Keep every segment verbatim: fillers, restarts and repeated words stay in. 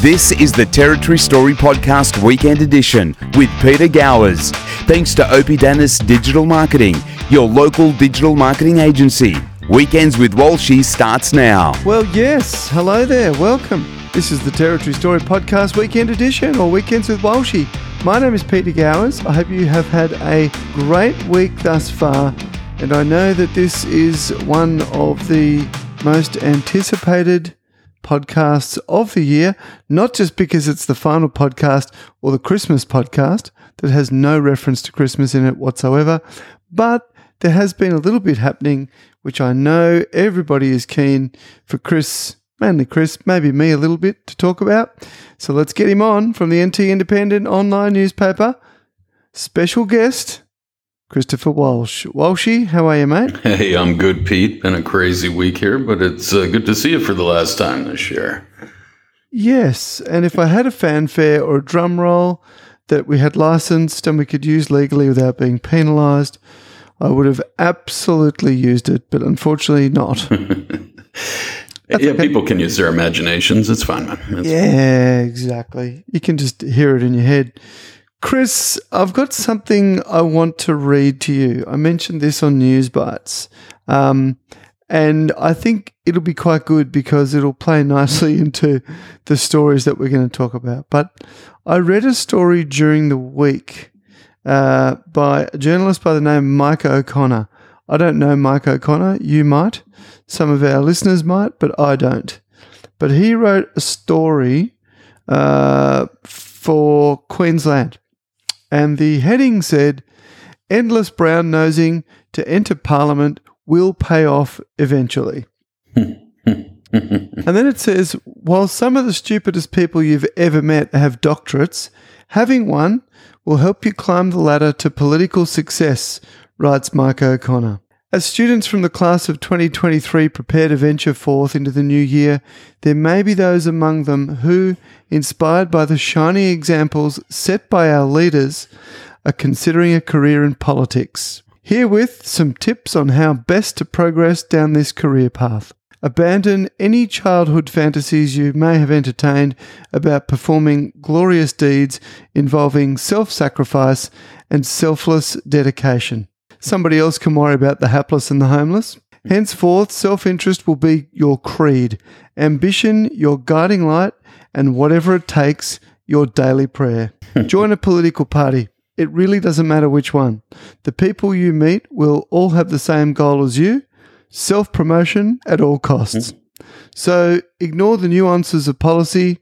This is the Territory Story Podcast Weekend Edition with Peter Gowers. Thanks to Opie Dennis Digital Marketing, your local digital marketing agency. Weekends with Walshy starts now. Well, yes. Hello there. Welcome. This is the Territory Story Podcast Weekend Edition, or Weekends with Walshy. My name is Peter Gowers. I hope you have had a great week thus far. And I know that this is one of the most anticipated podcasts of the year, not just because it's the final podcast or the Christmas podcast that has no reference to Christmas in it whatsoever, but there has been a little bit happening, which I know everybody is keen for Chris, mainly Chris, maybe me a little bit to talk about. So let's get him on from the N T Independent online newspaper. Special guest, Christopher Walsh. Walshy, how are you, mate? Hey, I'm good, Pete. Been a crazy week here, but it's uh, good to see you for the last time this year. Yes, and if I had a fanfare or a drum roll that we had licensed and we could use legally without being penalised, I would have absolutely used it, but unfortunately not. Yeah, okay. People can use their imaginations. It's fine, man. It's yeah, fine. Exactly. You can just hear it in your head. Chris, I've got something I want to read to you. I mentioned this on News Bites, um, and I think it'll be quite good because it'll play nicely into the stories that we're going to talk about. But I read a story during the week uh, by a journalist by the name of Mike O'Connor. I don't know Mike O'Connor. You might. Some of our listeners might, but I don't. But he wrote a story uh, for Queensland. And the heading said, "Endless brown-nosing to enter Parliament will pay off eventually." And then it says, "While some of the stupidest people you've ever met have doctorates, having one will help you climb the ladder to political success," writes Mike O'Connor. "As students from the class of twenty twenty-three prepare to venture forth into the new year, there may be those among them who, inspired by the shiny examples set by our leaders, are considering a career in politics. Herewith, some tips on how best to progress down this career path. Abandon any childhood fantasies you may have entertained about performing glorious deeds involving self-sacrifice and selfless dedication. Somebody else can worry about the hapless and the homeless. Henceforth, self-interest will be your creed, ambition your guiding light, and whatever it takes, your daily prayer. Join a political party. It really doesn't matter which one. The people you meet will all have the same goal as you, self-promotion at all costs. So ignore the nuances of policy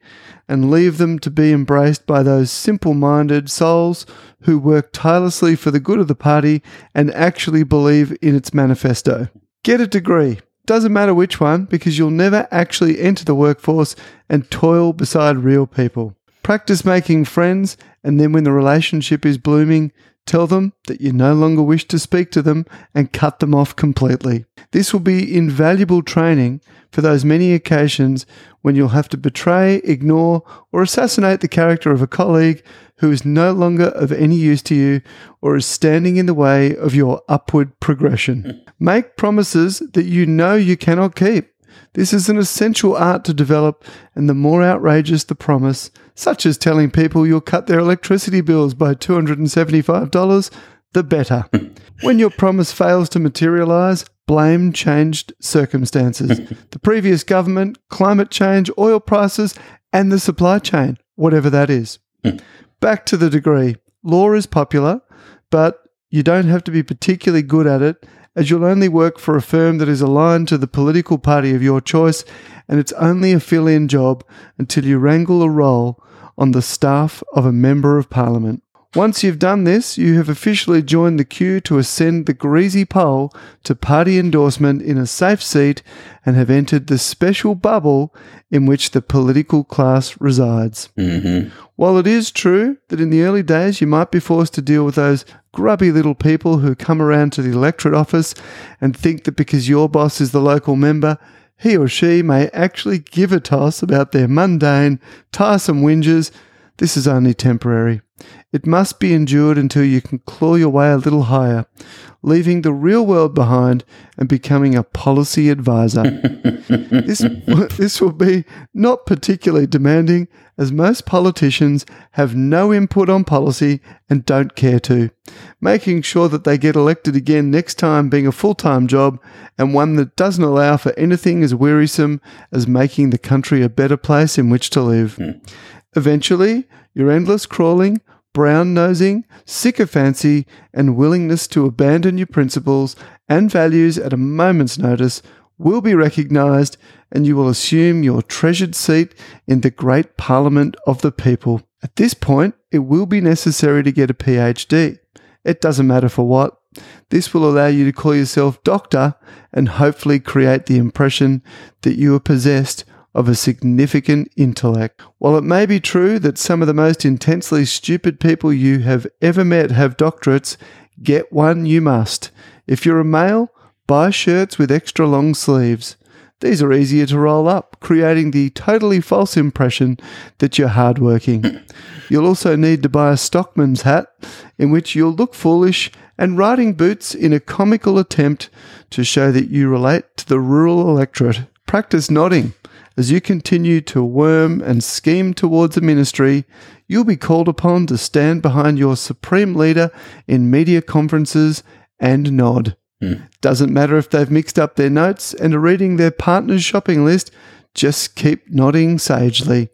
and leave them to be embraced by those simple-minded souls who work tirelessly for the good of the party and actually believe in its manifesto. Get a degree. Doesn't matter which one, because you'll never actually enter the workforce and toil beside real people. Practice making friends, and then when the relationship is blooming, tell them that you no longer wish to speak to them and cut them off completely. This will be invaluable training for those many occasions when you'll have to betray, ignore, or assassinate the character of a colleague who is no longer of any use to you or is standing in the way of your upward progression. Make promises that you know you cannot keep. This is an essential art to develop, and the more outrageous the promise, such as telling people you'll cut their electricity bills by two hundred seventy-five dollars, the better. When your promise fails to materialise, blame changed circumstances. The previous government, climate change, oil prices, and the supply chain, whatever that is. Back to the degree. Law is popular, but you don't have to be particularly good at it, as you'll only work for a firm that is aligned to the political party of your choice, and it's only a fill-in job until you wrangle a role on the staff of a Member of Parliament. Once you've done this, you have officially joined the queue to ascend the greasy pole to party endorsement in a safe seat and have entered the special bubble in which the political class resides." Mm-hmm. "While it is true that in the early days you might be forced to deal with those grubby little people who come around to the electorate office and think that because your boss is the local member, he or she may actually give a toss about their mundane, tiresome whinges, This is only temporary. It must be endured until you can claw your way a little higher, leaving the real world behind and becoming a policy advisor. This, this will be not particularly demanding, as most politicians have no input on policy and don't care to, making sure that they get elected again next time being a full-time job and one that doesn't allow for anything as wearisome as making the country a better place in which to live. Eventually, your endless crawling, brown-nosing, sycophancy, and willingness to abandon your principles and values at a moment's notice will be recognised, and you will assume your treasured seat in the great parliament of the people. At this point, it will be necessary to get a P H D. It doesn't matter for what. This will allow you to call yourself doctor and hopefully create the impression that you are possessed of a significant intellect. While it may be true that some of the most intensely stupid people you have ever met have doctorates, get one you must. If you're a male, buy shirts with extra long sleeves. These are easier to roll up, creating the totally false impression that you're hardworking. You'll also need to buy a stockman's hat, in which you'll look foolish, and riding boots in a comical attempt to show that you relate to the rural electorate. Practice nodding. As you continue to worm and scheme towards a ministry, you'll be called upon to stand behind your supreme leader in media conferences and nod. Mm. Doesn't matter if they've mixed up their notes and are reading their partner's shopping list, just keep nodding sagely.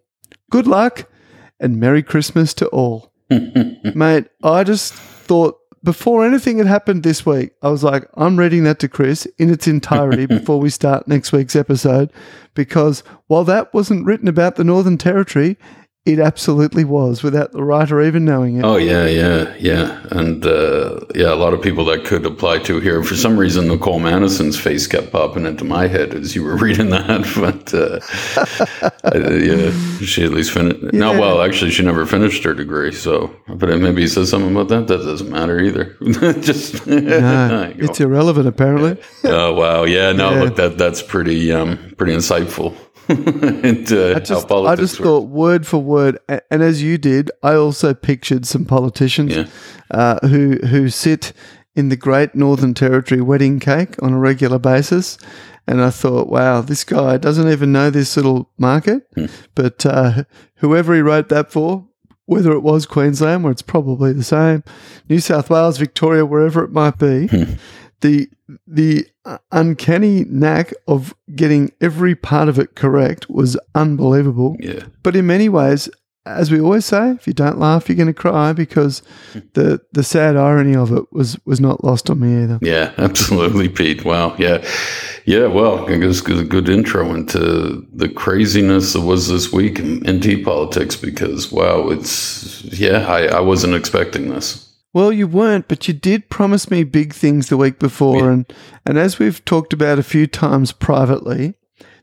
Good luck and Merry Christmas to all. Mate, I just thought, before anything had happened this week, I was like, I'm reading that to Chris in its entirety before we start next week's episode, because while that wasn't written about the Northern Territory, it absolutely was, without the writer even knowing it. Oh, yeah, yeah, yeah. And, uh, yeah, a lot of people that could apply to here. For some reason, Nicole Manison's face kept popping into my head as you were reading that. But, uh, I, yeah, she at least finished. Yeah. No, well, actually, she never finished her degree. So, but maybe he says something about that. That doesn't matter either. Just no, it's irrelevant, apparently. Oh, wow. Yeah, no, yeah. Look, that that's pretty, um, pretty insightful. and, uh, I just, I just thought word for word, and, and as you did, I also pictured some politicians yeah. uh, who who sit in the great Northern Territory wedding cake on a regular basis, and I thought, wow, this guy doesn't even know this little market, hmm. but uh, whoever he wrote that for, whether it was Queensland, where it's probably the same, New South Wales, Victoria, wherever it might be, hmm. the the uncanny knack of getting every part of it correct was unbelievable. Yeah. But in many ways, as we always say, if you don't laugh, you're going to cry, because the the sad irony of it was was not lost on me either. Yeah, absolutely, Pete. Wow. Yeah. Yeah, well, I guess a good intro into the craziness that was this week in N T politics, because, wow, it's, yeah, I, I wasn't expecting this. Well, you weren't, but you did promise me big things the week before. Yeah. And, and as we've talked about a few times privately,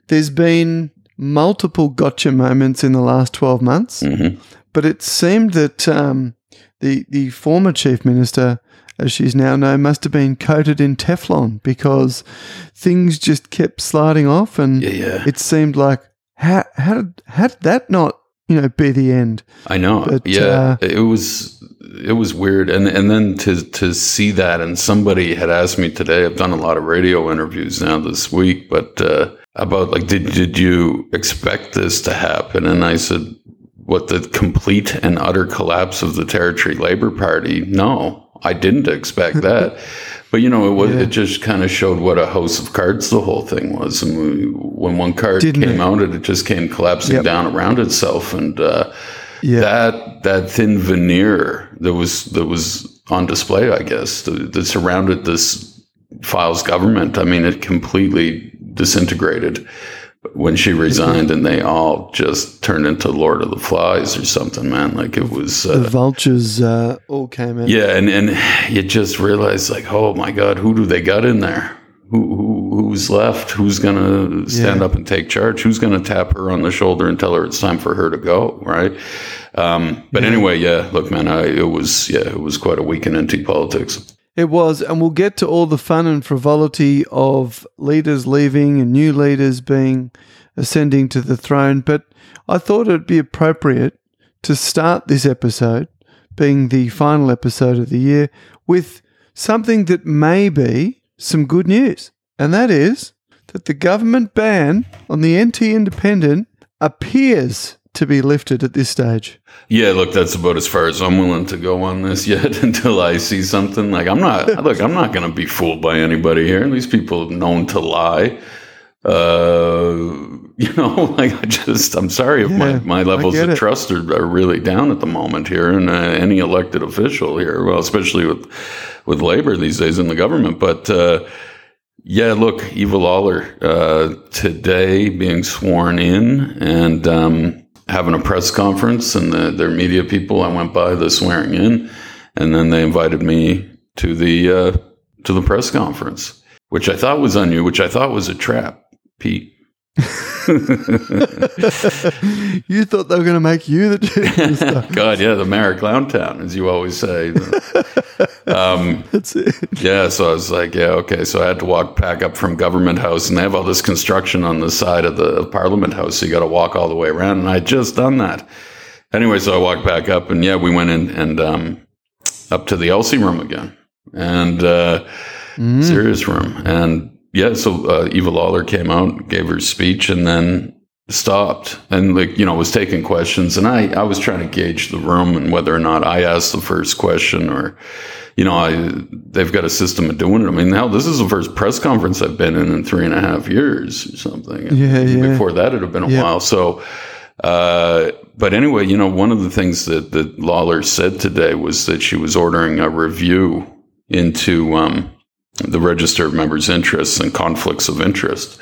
there's been multiple gotcha moments in the last twelve months. Mm-hmm. But it seemed that um, the, the former Chief Minister, as she's now known, must have been coated in Teflon, because things just kept sliding off. And yeah, yeah. It seemed like, how, how, did, how did that not, you know, be the end? I know. But, yeah, uh, it was... It was weird, and and then to to see that, and somebody had asked me today. I've done a lot of radio interviews now this week, but uh, about like, did did you expect this to happen? And I said, what, the complete and utter collapse of the Territory Labor Party? No, I didn't expect that. But you know, it was yeah. it just kind of showed what a house of cards the whole thing was. And we, when one card didn't came it? out, it just came collapsing yep. down around itself, and. Uh, Yeah. That that thin veneer that was that was on display, I guess, that, that surrounded this Fyles government. I mean, it completely disintegrated when she resigned, and they all just turned into Lord of the Flies or something, man. Like, it was... Uh, the vultures uh, all came in. Yeah, and, and you just realized, like, oh, my God, who do they got in there? Who, who who's left? Who's going to stand yeah. up and take charge? Who's going to tap her on the shoulder and tell her it's time for her to go, right? Um, but yeah. anyway, yeah, look, man, I, it was yeah, it was quite a week in N T politics. It was, and we'll get to all the fun and frivolity of leaders leaving and new leaders being ascending to the throne, but I thought it'd be appropriate to start this episode, being the final episode of the year, with something that may be some good news. And that is that the government ban on the N T Independent appears to be lifted at this stage. Yeah, look, that's about as far as I'm willing to go on this yet until I see something. Like, I'm not, look, I'm not going to be fooled by anybody here. These people are known to lie. Uh, you know, like, I just, I'm sorry if yeah, my, my levels of trust are, are really down at the moment here, and uh, any elected official here, well, especially with, with Labor these days in the government. But, uh, yeah, look, Eva Lawler, uh, today being sworn in and, um, having a press conference, and the, their media people, I went by the swearing in, and then they invited me to the uh, to the press conference, which I thought was on you, which I thought was a trap, Pete. You thought they were going to make you the dude. God, yeah, the mayor of Clowntown, as you always say. Um, That's it. Yeah, so I was like, yeah, okay. So I had to walk back up from Government House, and they have all this construction on the side of the Parliament House, so you got to walk all the way around, and I had just done that. Anyway, so I walked back up, and yeah, we went in and um, up to the Elsie room again, and uh, mm. serious room, and yeah, so uh, Eva Lawler came out, gave her speech, and then stopped and, like, you know, was taking questions. And I, I was trying to gauge the room and whether or not I asked the first question or, you know, I they've got a system of doing it. I mean, hell, this is the first press conference I've been in in three and a half years or something. Yeah, yeah. Before that, it had been a yeah. while. So, uh, but anyway, you know, one of the things that, that Lawler said today was that she was ordering a review into um, – the register of members' interests and conflicts of interest.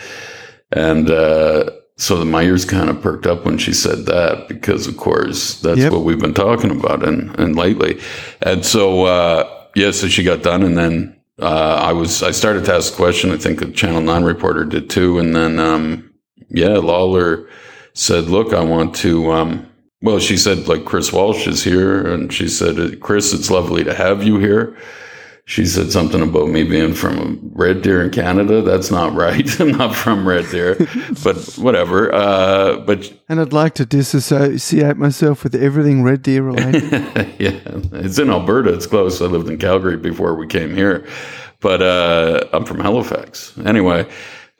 And uh, so my ears kind of perked up when she said that, because, of course, that's yep. what we've been talking about and, and lately. And so, uh, yeah, so she got done. And then uh, I was I started to ask a question. I think the Channel nine reporter did too. And then, um, yeah, Lawler said, look, I want to um, – well, she said, like, Chris Walsh is here. And she said, Chris, it's lovely to have you here. She said something about me being from Red Deer in Canada. That's not right. I'm not from Red Deer, but whatever. Uh, but and I'd like to disassociate myself with everything Red Deer related. Yeah, it's in Alberta. It's close. I lived in Calgary before we came here, but uh, I'm from Halifax. Anyway,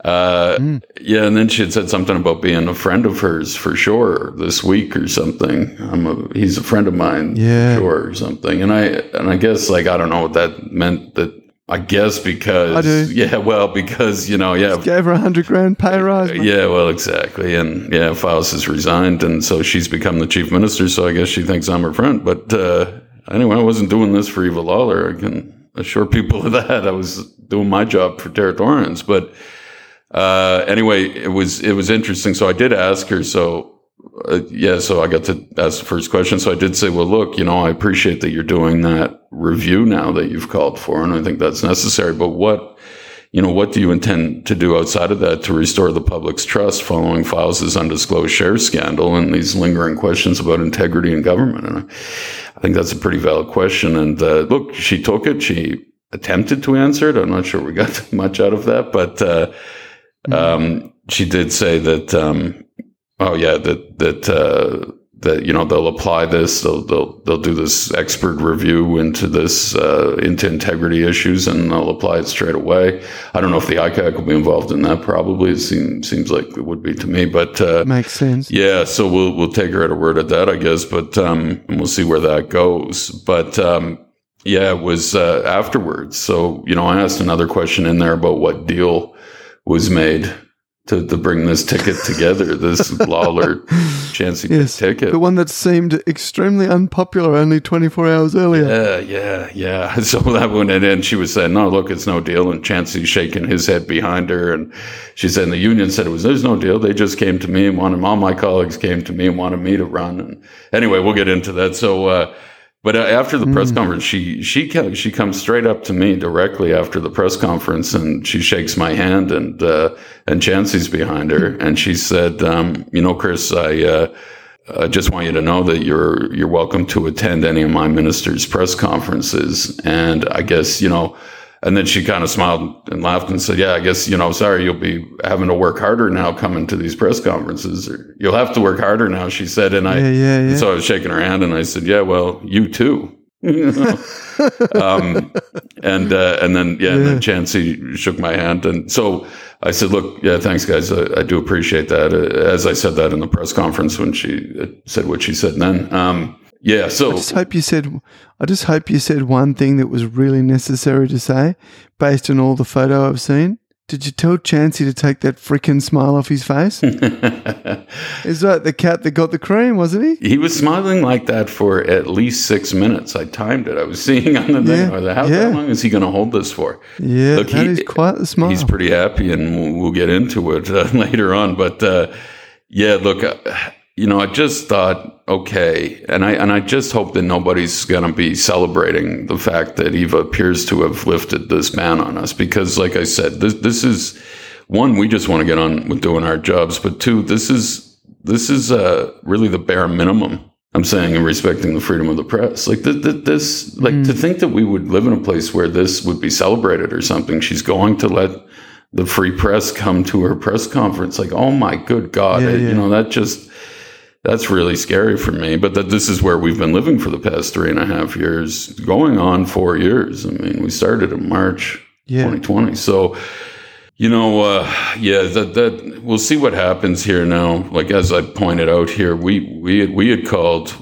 uh, mm. yeah, and then she had said something about being a friend of hers for sure this week or something. I'm a, he's a friend of mine, yeah, for sure, or something. And I and I guess, like, I don't know what that meant. That I guess because I do. Yeah, well, because, you know, yeah, just gave her a hundred grand pay rise. Man. Yeah, well, exactly. And yeah, Fyles has resigned, and so she's become the chief minister. So I guess she thinks I'm her friend. But uh, anyway, I wasn't doing this for Eva Lawler. I can assure people of that. I was doing my job for Territorians, but. Uh, anyway, it was, it was interesting. So I did ask her. So, uh, yeah, so I got to ask the first question. So I did say, well, look, you know, I appreciate that you're doing that review now that you've called for, and I think that's necessary. But what, you know, what do you intend to do outside of that to restore the public's trust following Fyles' undisclosed share scandal and these lingering questions about integrity in government? And I, I think that's a pretty valid question. And, uh, look, she took it. She attempted to answer it. I'm not sure we got much out of that, but, uh, Um, she did say that, um, oh yeah, that, that, uh, that, you know, they'll apply this, they'll, they'll, they'll do this expert review into this, uh, into integrity issues, and they'll apply it straight away. I don't know if the I C A C will be involved in that. Probably. It seems, seems like it would be to me, but, uh, makes sense. Yeah. So we'll, we'll take her at a word at that, I guess, but, um, and we'll see where that goes. But, um, yeah, it was, uh, afterwards. So, you know, I asked another question in there about what deal was made to, to bring this ticket together, this Lawler Chanston yes, ticket. The one that seemed extremely unpopular only twenty-four hours earlier. Yeah, yeah, yeah. So that one, and then she was saying, no, look, it's no deal. And Chanston's shaking his head behind her. And she said, and the union said it was, there's no deal. They just came to me and wanted, all my colleagues came to me and wanted me to run. And anyway, we'll get into that. So, uh, but after the press mm. conference, she she she comes straight up to me directly after the press conference, and she shakes my hand, and uh, and Chanston's behind her, and she said, um, you know, Chris, I uh, I just want you to know that you're you're welcome to attend any of my ministers' press conferences, and I guess, you know, And then she kind of smiled and laughed and said, yeah, I guess, you know, sorry, you'll be having to work harder now coming to these press conferences. Or you'll have to work harder now, she said. And I, yeah, yeah, yeah. So I was shaking her hand and I said, yeah, well, you too. You know? um, and uh, and then, yeah, yeah. And then Chansey shook my hand. And so I said, look, yeah, thanks, guys. I, I do appreciate that. As I said that in the press conference when she said what she said then. Um, Yeah, so I just hope you said. I just hope you said one thing that was really necessary to say, based on all the photo I've seen. Did you tell Chansey to take that freaking smile off his face? It's like the cat that got the cream, wasn't he? He was smiling like that for at least six minutes. I timed it. I was seeing on the thing. Yeah, how yeah. long is he going to hold this for? Yeah, look, that he, is quite the smile. He's pretty happy, and we'll get into it uh, later on. But uh, yeah, look. Uh, You know, I just thought, okay, and I and I just hope that nobody's going to be celebrating the fact that Eva appears to have lifted this ban on us, because, like I said, this this is one, we just want to get on with doing our jobs, but two, this is this is uh, really the bare minimum. I'm saying in respecting the freedom of the press, like th- th- this, like mm. to think that we would live in a place where this would be celebrated or something. She's going to let the free press come to her press conference. Like, oh my good God, yeah, yeah. you know, that just. That's really scary for me, but that this is where we've been living for the past three and a half years, going on four years. I mean, we started in March yeah. twenty twenty. So, you know, uh, yeah, that that we'll see what happens here now. Like, as I pointed out here, we, we, we had called,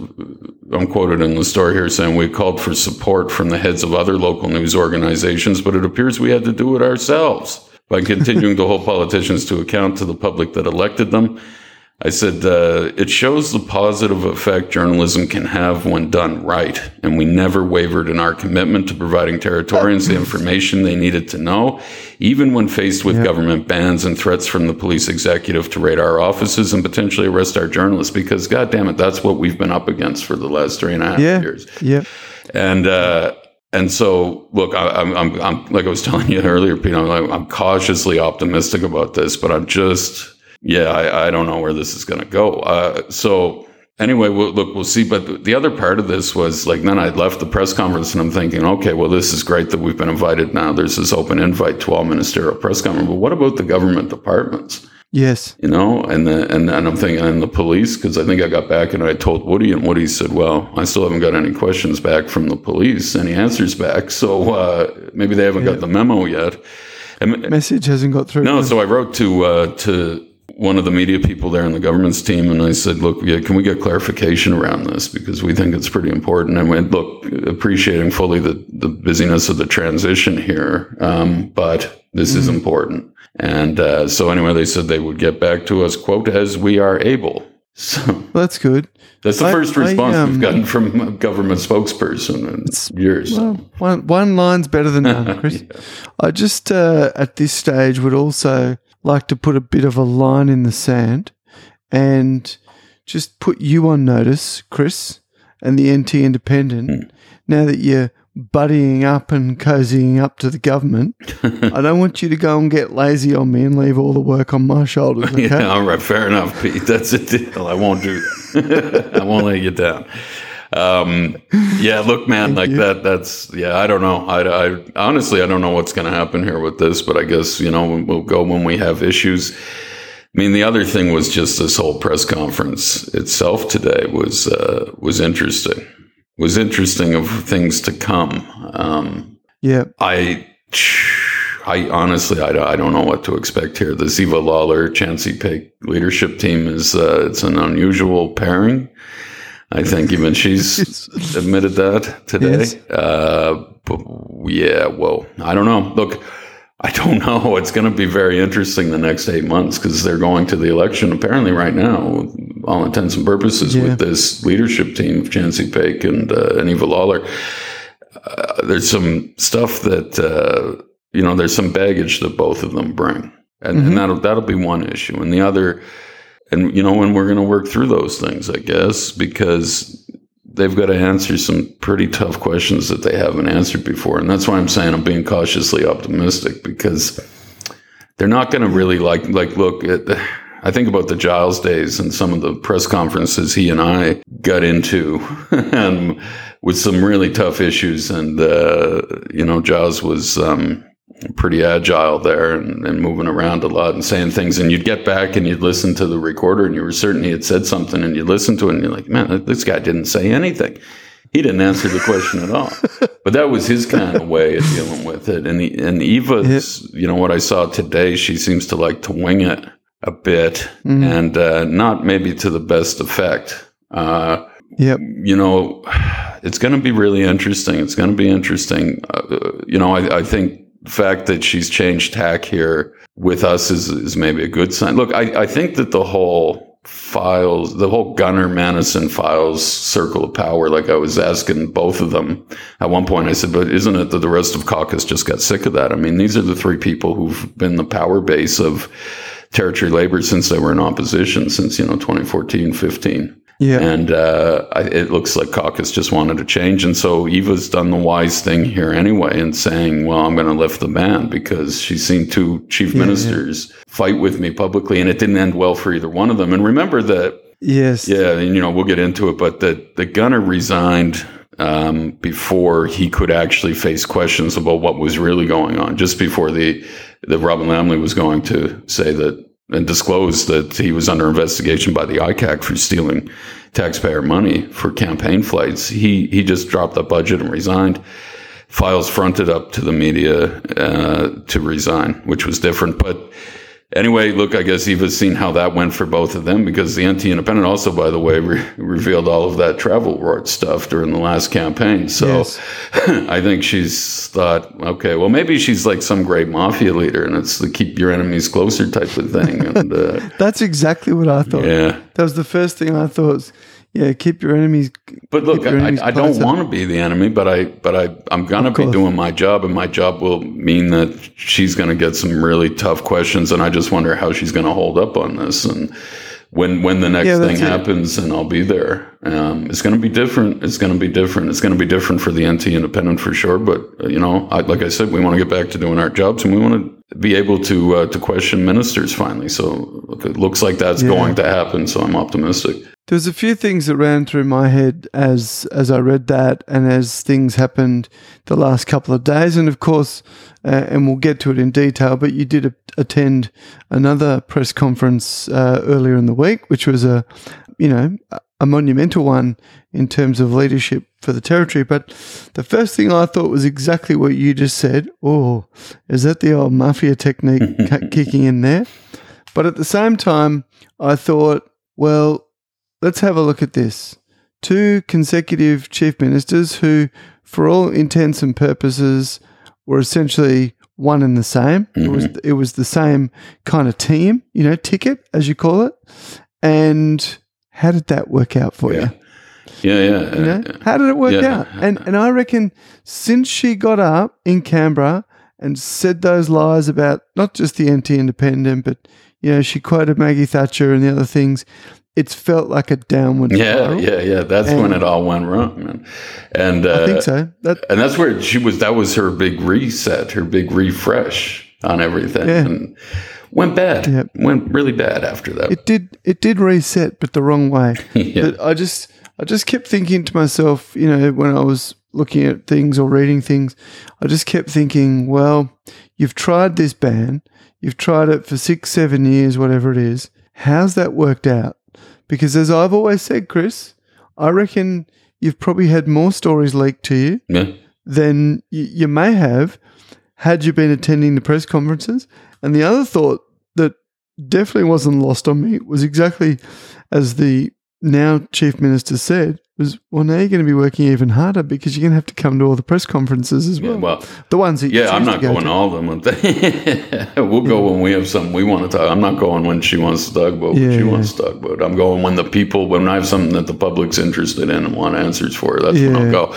I'm quoted in the story here saying we called for support from the heads of other local news organizations, but it appears we had to do it ourselves by continuing to hold politicians to account to the public that elected them. I said, uh, it shows the positive effect journalism can have when done right, and we never wavered in our commitment to providing Territorians the information they needed to know, even when faced with yeah. government bans and threats from the police executive to raid our offices and potentially arrest our journalists, because, God damn it, that's what we've been up against for the last three and a half yeah. years. Yeah. And uh, and so, look, I, I'm, I'm, I'm like I was telling you earlier, Pete, I'm, I'm cautiously optimistic about this, but I'm just... Yeah, I, I don't know where this is going to go. Uh, so anyway, we'll, look, we'll see. But the other part of this was like, then I left the press conference and I'm thinking, okay, well, this is great that we've been invited now. There's this open invite to all ministerial press conference. But what about the government departments? Yes. You know, and the, and, and I'm thinking, and the police, because I think I got back and I told Woody, and Woody said, well, I still haven't got any questions back from the police, any answers back. So uh, maybe they haven't yeah. got the memo yet. And, message hasn't got through. No, so I wrote to uh, to... one of the media people there in the government's team, and I said, look, yeah, can we get clarification around this? Because we think it's pretty important. And we went, look, appreciating fully the, the busyness of the transition here, um, but this mm. is important. And uh, so anyway, they said they would get back to us, quote, as we are able. So well, that's good. That's the I, first response I, um, we've gotten from a government spokesperson in years. Well, one, one line's better than none, Chris. yeah. I just, uh, at this stage, would also... like to put a bit of a line in the sand and just put you on notice, Chris, and the N T Independent, mm. now that you're buddying up and cozying up to the government. I don't want you to go and get lazy on me and leave all the work on my shoulders, okay? Yeah, all right, fair enough, Pete. That's a deal. I won't do that. I won't let you down. Um, yeah, look, man, Thank like you. that, that's, yeah, I don't know. I, I honestly, I don't know what's going to happen here with this, but I guess, you know, we'll go when we have issues. I mean, the other thing was just this whole press conference itself today was, uh, was interesting, was interesting of things to come. Um, yeah, I, I honestly, I, I don't know what to expect here. This Eva Lawler, Chanston Paik leadership team is, uh, it's an unusual pairing. I think even she's admitted that today. Yes. Uh, but yeah, well, I don't know. Look, I don't know. It's going to be very interesting the next eight months because they're going to the election apparently right now, all intents and purposes, yeah. with this leadership team of Chanston Paik and, uh, and Eva Lawler. Uh, there's some stuff that, uh, you know, there's some baggage that both of them bring. And, mm-hmm. and that'll, that'll be one issue. And the other... And, you know, and we're going to work through those things, I guess, because they've got to answer some pretty tough questions that they haven't answered before. And that's why I'm saying I'm being cautiously optimistic, because they're not going to really like, like, look, it, I think about the Giles days and some of the press conferences he and I got into. And with some really tough issues. And, uh, you know, Jaws was um, pretty agile there and, and moving around a lot and saying things. And you'd get back and you'd listen to the recorder and you were certain he had said something, and you listen to it and you're like, man, this guy didn't say anything. He didn't answer the question at all. But that was his kind of way of dealing with it. And the, and Eva's, yeah. you know, what I saw today, she seems to like to wing it a bit mm. and uh, not maybe to the best effect. Uh, yep. You know, it's going to be really interesting. It's going to be interesting. Uh, you know, I, I think the fact that she's changed tack here with us is, is maybe a good sign. Look, I, I think that the whole... Fyles, the whole Gunner, Manison, Fyles circle of power, like I was asking both of them at one point, I said, but isn't it that the rest of caucus just got sick of that? I mean, these are the three people who've been the power base of Territory Labor since they were in opposition, since, you know, twenty fourteen, fifteen. Yeah. And uh, I, it looks like caucus just wanted to change. And so Eva's done the wise thing here anyway in saying, well, I'm going to lift the ban, because she's seen two chief yeah, ministers yeah. fight with me publicly, and it didn't end well for either one of them. And remember that, yes, yeah, and, you know, we'll get into it, but that the Gunner resigned um, before he could actually face questions about what was really going on, just before the, the Robin Lamley was going to say that, and disclosed that he was under investigation by the I C A C for stealing taxpayer money for campaign flights. He he just dropped the budget and resigned. Fyles fronted up to the media uh, to resign, which was different. But anyway, look, I guess Eva's seen how that went for both of them, because the N T Independent also, by the way, re- revealed all of that travel rort stuff during the last campaign. So yes. I think she's thought, okay, well, maybe she's like some great mafia leader, and it's the keep your enemies closer type of thing. And uh, that's exactly what I thought. Yeah, that was the first thing I thought. Yeah, keep your enemies. But look, enemies I, I don't want to be the enemy, but I, but I, I'm gonna be doing my job, and my job will mean that she's gonna get some really tough questions, and I just wonder how she's gonna hold up on this, and when, when the next yeah, thing happens, it. and I'll be there. Um, it's gonna be different. It's gonna be different. It's gonna be different for the N T Independent for sure. But you know, I, like I said, we want to get back to doing our jobs, and we want to be able to uh, to question ministers finally. So it looks like that's yeah. going to happen. So I'm optimistic. There's a few things that ran through my head as as I read that, and as things happened the last couple of days. And of course, uh, and we'll get to it in detail, but you did a- attend another press conference uh, earlier in the week, which was a, you know, a monumental one in terms of leadership for the Territory. But the first thing I thought was exactly what you just said. Oh, is that the old mafia technique kicking in there? But at the same time, I thought, well, let's have a look at this. Two consecutive chief ministers who, for all intents and purposes, were essentially one and the same. Mm-hmm. It was it was the same kind of team, you know, ticket, as you call it. And how did that work out for yeah. you? Yeah, yeah. You know, yeah. How did it work yeah. out? And and I reckon since she got up in Canberra and said those lies about not just the N T Independent, but, you know, she quoted Maggie Thatcher and the other things, it's felt like a downward spiral. Yeah, yeah, yeah. That's and when it all went wrong, man. And uh, I think so. That, and that's where she was. That was her big reset, her big refresh on everything. Yeah. And went bad. Yeah. Went really bad after that. It did. It did reset, but the wrong way. yeah. But I just, I just kept thinking to myself, you know, when I was looking at things or reading things, I just kept thinking, well, you've tried this ban, you've tried it for six, seven years, whatever it is. How's that worked out? Because as I've always said, Chris, I reckon you've probably had more stories leaked to you yeah. than y- you may have had you been attending the press conferences. And the other thought that definitely wasn't lost on me was exactly as the now Chief Minister said, was, well, now you're going to be working even harder because you're going to have to come to all the press conferences as well. Yeah, well the ones that you yeah, I'm not go going to all of them. We'll go yeah. when we have something we want to talk. I'm not going when she wants to talk about what yeah, she yeah. wants to talk about. I'm going when the people, when I have something that the public's interested in and want answers for. That's yeah. when I'll go.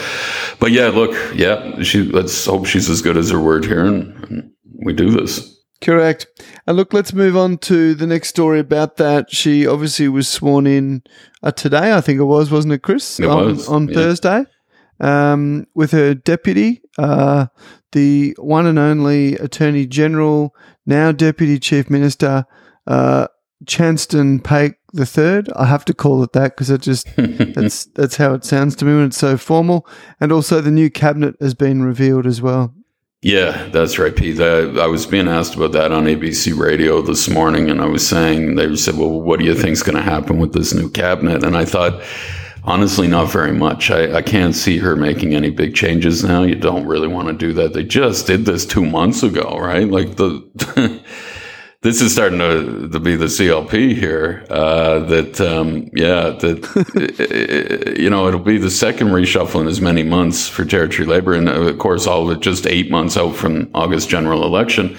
But yeah, look, yeah, she. Let's hope she's as good as her word here, and, and we do this. Correct. And look, let's move on to the next story about that. She obviously was sworn in uh, today, I think it was, wasn't it, Chris? It on, was. On yeah. Thursday um, with her deputy, uh, the one and only Attorney General, now Deputy Chief Minister, uh, Chanston Paik, the third. I have to call it that because it just that's that's how it sounds to me when it's so formal. And also the new cabinet has been revealed as well. Yeah, that's right, Pete. I, I was being asked about that on A B C Radio this morning, and I was saying, they said, well, what do you think's going to happen with this new cabinet? And I thought, honestly, not very much. I, I can't see her making any big changes now. You don't really want to do that. They just did this two months ago, right? Like the... This is starting to, to be the C L P here, uh, that, um, yeah, that, you know, it'll be the second reshuffle in as many months for Territory Labor. And of course, all of it just eight months out from August general election.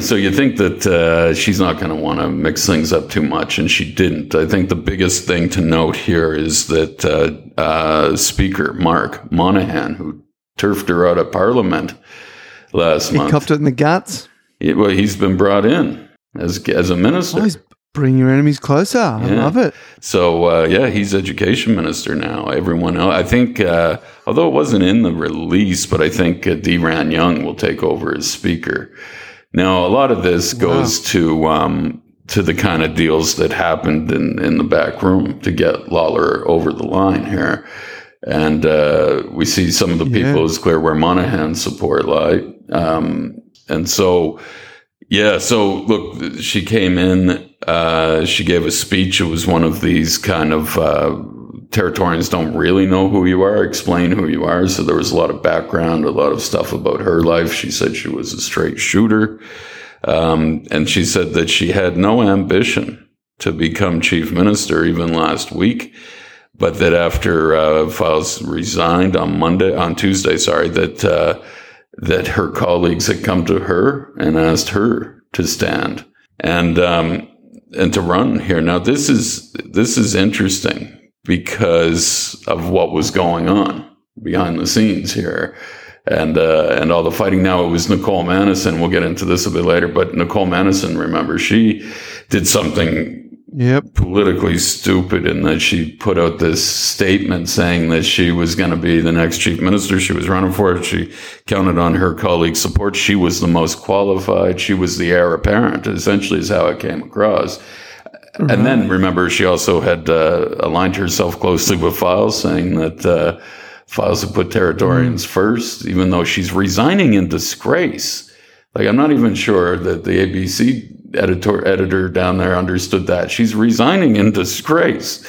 So you think that uh, she's not going to want to mix things up too much. And she didn't. I think the biggest thing to note here is that uh, uh, Speaker Mark Monaghan, who turfed her out of Parliament last he month. He cuffed it in the guts. It, well, he's been brought in as as a minister. Always bring your enemies closer. I yeah. love it. So, uh, yeah, he's education minister now. Everyone else, I think, uh, although it wasn't in the release, but I think uh, D Ran Young will take over as speaker. Now, a lot of this goes wow. to um, to the kind of deals that happened in, in the back room to get Lawler over the line here. And uh, we see some of the yeah. people, it's clear where Monaghan's support lie. Um And so, yeah, so look, she came in, uh, she gave a speech. It was one of these kind of uh, Territorians don't really know who you are, explain who you are. So there was a lot of background, a lot of stuff about her life. She said she was a straight shooter. Um, and she said that she had no ambition to become chief minister even last week. But that after uh, Fyles resigned on Monday, on Tuesday, sorry, that... Uh, that her colleagues had come to her and asked her to stand and um, and to run here. Now, this is this is interesting because of what was going on behind the scenes here and uh, and all the fighting. Now, it was Nicole Manison. We'll get into this a bit later. But Nicole Manison, remember, she did something Yep. politically stupid in that she put out this statement saying that she was going to be the next chief minister. She was running for it. She counted on her colleagues' support. She was the most qualified. She was the heir apparent, essentially, is how it came across. Right. And then, remember, she also had uh, aligned herself closely with Fyles, saying that uh, Fyles had put Territorians mm. first, even though she's resigning in disgrace. Like, I'm not even sure that the A B C... editor editor down there understood that. She's resigning in disgrace.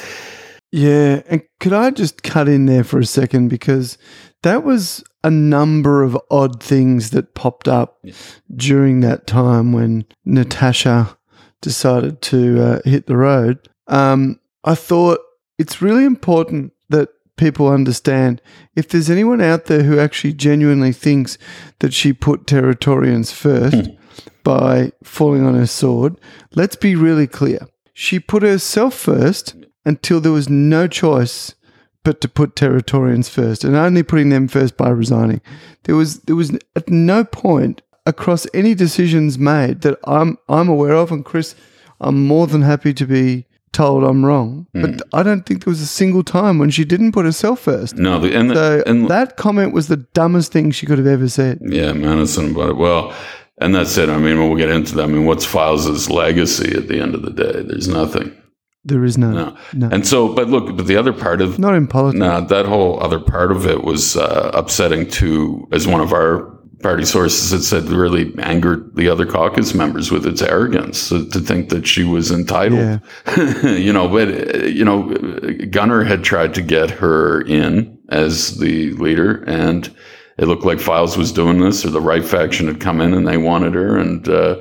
Yeah, and could I just cut in there for a second, because that was a number of odd things that popped up yeah. during that time when Natasha decided to uh, hit the road. Um, I thought it's really important that people understand if there's anyone out there who actually genuinely thinks that she put Territorians first, by falling on her sword, let's be really clear. She put herself first until there was no choice but to put Territorians first, and only putting them first by resigning. There was there was at no point across any decisions made that I'm I'm aware of, and Chris, I'm more than happy to be told I'm wrong, mm. but I don't think there was a single time when she didn't put herself first. No, the, and, so the, and that comment was the dumbest thing she could have ever said. Yeah, Manison about it. Well, and that's it. I mean, we'll get into that. I mean, what's Fyles' legacy at the end of the day? There's nothing. There is none. No. no. And so, but look, but the other part of... Not in politics. No, nah, that whole other part of it was uh, upsetting to, as one of our party sources had said, really angered the other caucus members with its arrogance, so to think that she was entitled. Yeah. you know, but, you know, Gunner had tried to get her in as the leader, and... It looked like Fyles was doing this, or the right faction had come in and they wanted her. And uh,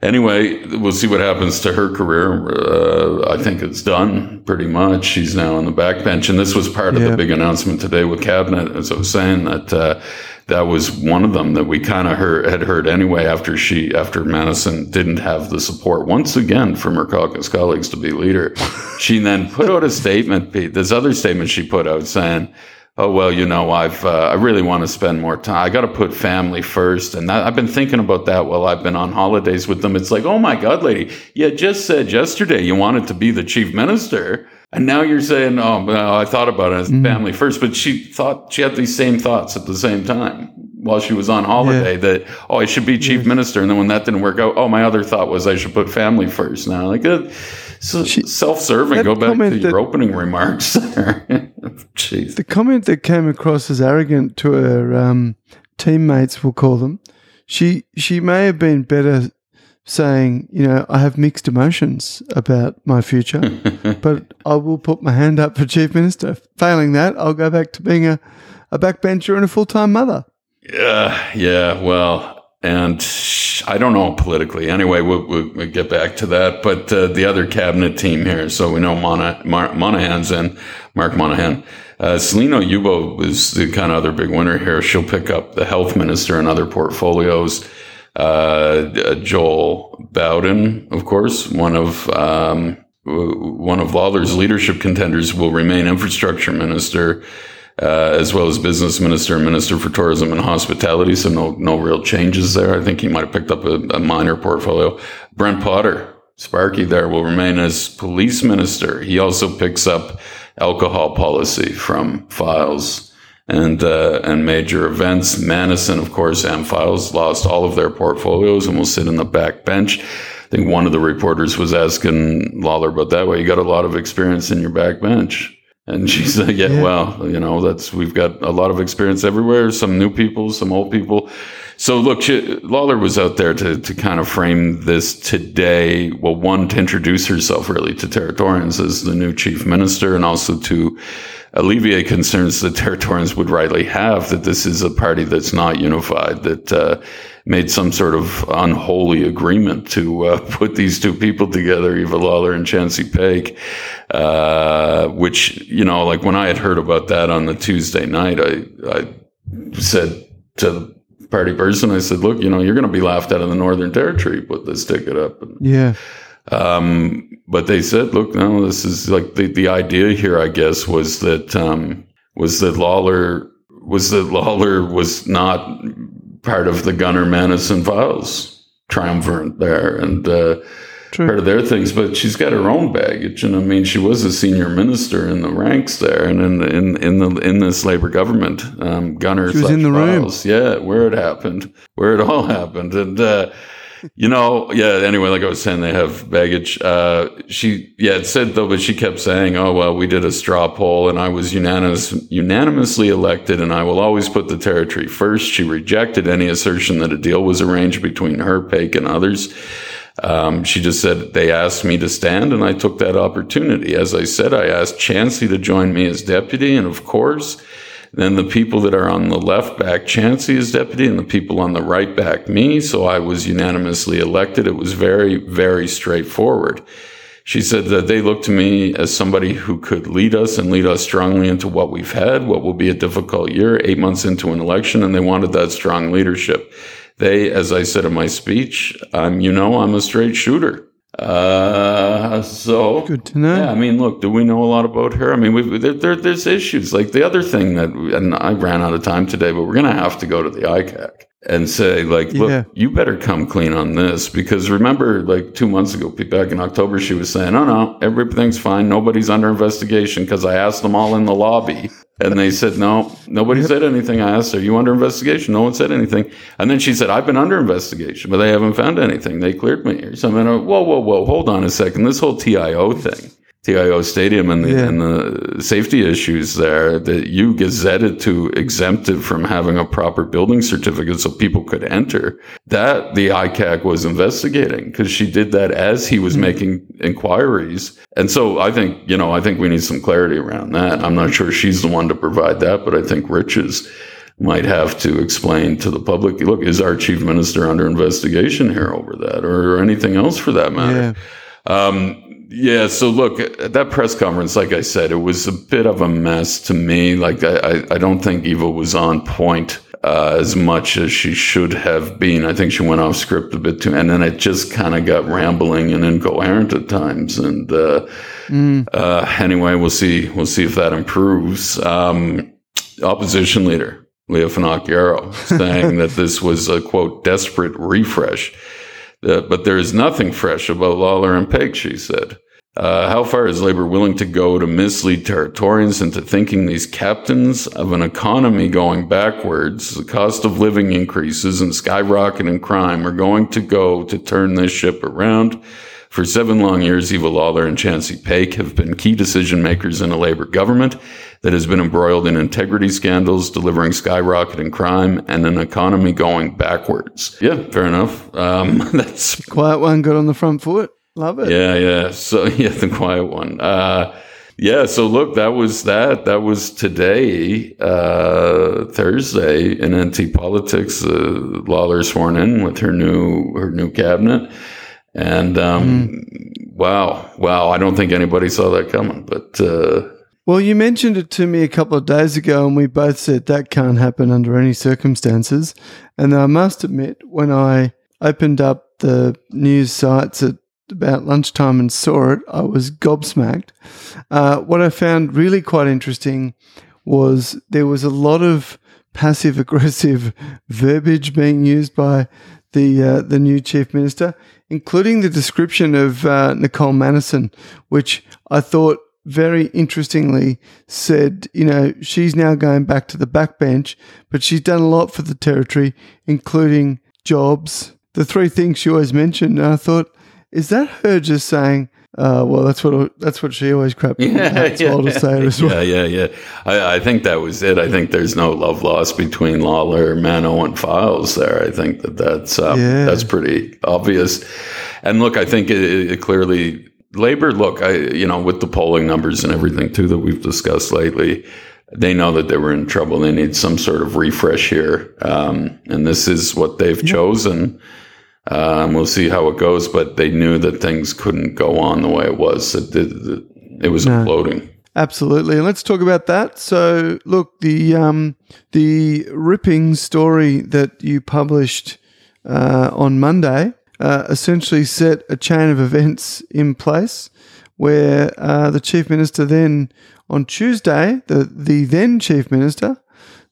anyway, we'll see what happens to her career. Uh, I think it's done pretty much. She's now on the backbench. And this was part yeah. of the big announcement today with Cabinet, as I was saying, that uh, that was one of them that we kind of heard, had heard anyway after she, after Manison didn't have the support, once again, from her caucus colleagues to be leader. She then put out a statement, Pete, this other statement she put out saying, oh, well, you know, I've uh, I really want to spend more time. I got to put family first. And that, I've been thinking about that while I've been on holidays with them. It's like, oh, my God, lady, you just said yesterday you wanted to be the chief minister. And now you're saying, oh, well, I thought about it as mm-hmm. family first. But she thought she had these same thoughts at the same time while she was on holiday yeah. that, oh, I should be chief yeah. minister. And then when that didn't work out, oh, my other thought was I should put family first. Now, like, uh, So she, self-serving. Go back to your that, opening remarks. Jeez. The comment that came across as arrogant to her um, teammates, we'll call them, she she may have been better saying, you know, I have mixed emotions about my future, but I will put my hand up for Chief Minister. Failing that, I'll go back to being a, a backbencher and a full-time mother. Yeah, yeah, well... And I don't know politically. Anyway, we'll, we'll, we'll get back to that. But uh, the other cabinet team here, so we know Mona, Mar- Monaghan's in, Mark Monaghan. Uh, Selena Uibo is the kind of other big winner here. She'll pick up the health minister and other portfolios. Uh, uh, Joel Bowden, of course, one of um, one of Lawler's leadership contenders, will remain infrastructure minister. Uh, as well as business minister and minister for tourism and hospitality. So no no real changes there. I think he might have picked up a, a minor portfolio. Brent Potter, Sparky there, will remain as police minister. He also picks up alcohol policy from Fyles and uh, and major events. Manison, of course, and Fyles lost all of their portfolios and will sit in the back bench. I think one of the reporters was asking Lawler about that. Well, you got a lot of experience in your back bench. And she's like, yeah, yeah, well, you know, that's, we've got a lot of experience everywhere, some new people, some old people. So, look, she, Lawler was out there to, to kind of frame this today. Well, one, to introduce herself, really, to Territorians as the new chief minister, and also to alleviate concerns that Territorians would rightly have that this is a party that's not unified, that uh, made some sort of unholy agreement to uh, put these two people together, Eva Lawler and Chanston Paik, uh, which, you know, like when I had heard about that on the Tuesday night, I, I said to the party person, I said, look, you know, you're going to be laughed at in the Northern Territory, put this ticket up. And, yeah. Um, but they said, look, no, this is like the, the idea here, I guess, was that, um, was that Lawler, was that Lawler was not part of the Gunner, Manison, Fyles triumvirate there and, uh, True. part of their things, but she's got her own baggage. And I mean, she was a senior minister in the ranks there and in, in, in the, in this Labor government, um, Gunner, she was in the Fyles, room. Yeah, where it happened, where it all happened. And, uh, You know, yeah, anyway, like I was saying, they have baggage. Uh, she, yeah, it said, though, but she kept saying, oh, well, we did a straw poll, and I was unanimous, unanimously elected, and I will always put the Territory first. She rejected any assertion that a deal was arranged between her, Paik, and others. Um, she just said, they asked me to stand, and I took that opportunity. As I said, I asked Chansey to join me as deputy, and of course... Then the people that are on the left back Chansey as deputy and the people on the right back me. So I was unanimously elected. It was very, very straightforward. She said that they looked to me as somebody who could lead us and lead us strongly into what we've had, what will be a difficult year, eight months into an election, and they wanted that strong leadership. They, as I said in my speech, um, you know, I'm a straight shooter. Uh, so good to know. Yeah, I mean, look, do we know a lot about her? I mean, we've, there, there, there's issues. Like the other thing that, and I ran out of time today, but we're going to have to go to the I C A C and say, like, yeah. look, you better come clean on this, because remember, like two months ago, back in October, she was saying, oh no, everything's fine, nobody's under investigation, because I asked them all in the lobby. And they said, no, nobody said anything. I asked, are you under investigation? No one said anything. And then she said, I've been under investigation, but they haven't found anything. They cleared me. Or something. I went, whoa, whoa, whoa, hold on a second. This whole T I O thing, T I O stadium and the, yeah. and the safety issues there that you gazetted to exempted from having a proper building certificate so people could enter, that the I C A C was investigating, because she did that as he was mm-hmm. making inquiries. And so I think, you know, I think we need some clarity around that. I'm not sure she's the one to provide that, but I think Riches might have to explain to the public, look, is our chief minister under investigation here over that, or anything else for that matter? Yeah. Um, Yeah, so look, at that press conference, like I said, it was a bit of a mess to me. Like, I, I don't think Eva was on point uh, as much as she should have been. I think she went off script a bit too, and then it just kind of got rambling and incoherent at times. And uh, mm. uh, anyway, we'll see. We'll see if that improves. Um, opposition leader, Lia Finocchiaro, saying that this was a, quote, desperate refresh. Uh, but there is nothing fresh about Lawler and Paik, she said. Uh, how far is Labor willing to go to mislead Territorians into thinking these captains of an economy going backwards, the cost of living increases and skyrocketing crime are going to go to turn this ship around? For seven long years, Eva Lawler and Chanston Paik have been key decision makers in a Labor government that has been embroiled in integrity scandals, delivering skyrocketing crime, and an economy going backwards. Yeah, fair enough. Um, that's quiet one got on the front foot. Love it. Yeah, yeah. So, yeah, the quiet one. Uh, yeah, so look, that was that. That was today, uh, Thursday, in N T Politics. Uh, Lawler sworn in with her new her new cabinet. And um, mm. wow, wow, I don't think anybody saw that coming. But uh, well, you mentioned it to me a couple of days ago, and we both said that can't happen under any circumstances. And I must admit, when I opened up the news sites at about lunchtime and saw it, I was gobsmacked. Uh, what I found really quite interesting was there was a lot of passive-aggressive verbiage being used by the uh, the new Chief Minister, including the description of uh, Nicole Manison, which I thought very interestingly said, you know, she's now going back to the backbench, but she's done a lot for the Territory, including jobs, the three things she always mentioned. And I thought, is that her just saying, uh, well, that's what that's what she always crapped on. Yeah, that's yeah, all to say it as well. Yeah, yeah, yeah. I, I think that was it. I think there's no love lost between Lawler, Mano, and Fyles there. I think that that's, uh, yeah. that's pretty obvious. And look, I think it, it clearly – Labor, look, I, you know, with the polling numbers and everything too that we've discussed lately, they know that they were in trouble. They need some sort of refresh here. Um, and this is what they've yeah. chosen. Um, we'll see how it goes, but they knew that things couldn't go on the way it was. It, it, it was no. imploding. Absolutely. And let's talk about that. So, look, the um, the ripping story that you published uh, on Monday uh, essentially set a chain of events in place where uh, the Chief Minister then, on Tuesday, the, the then Chief Minister,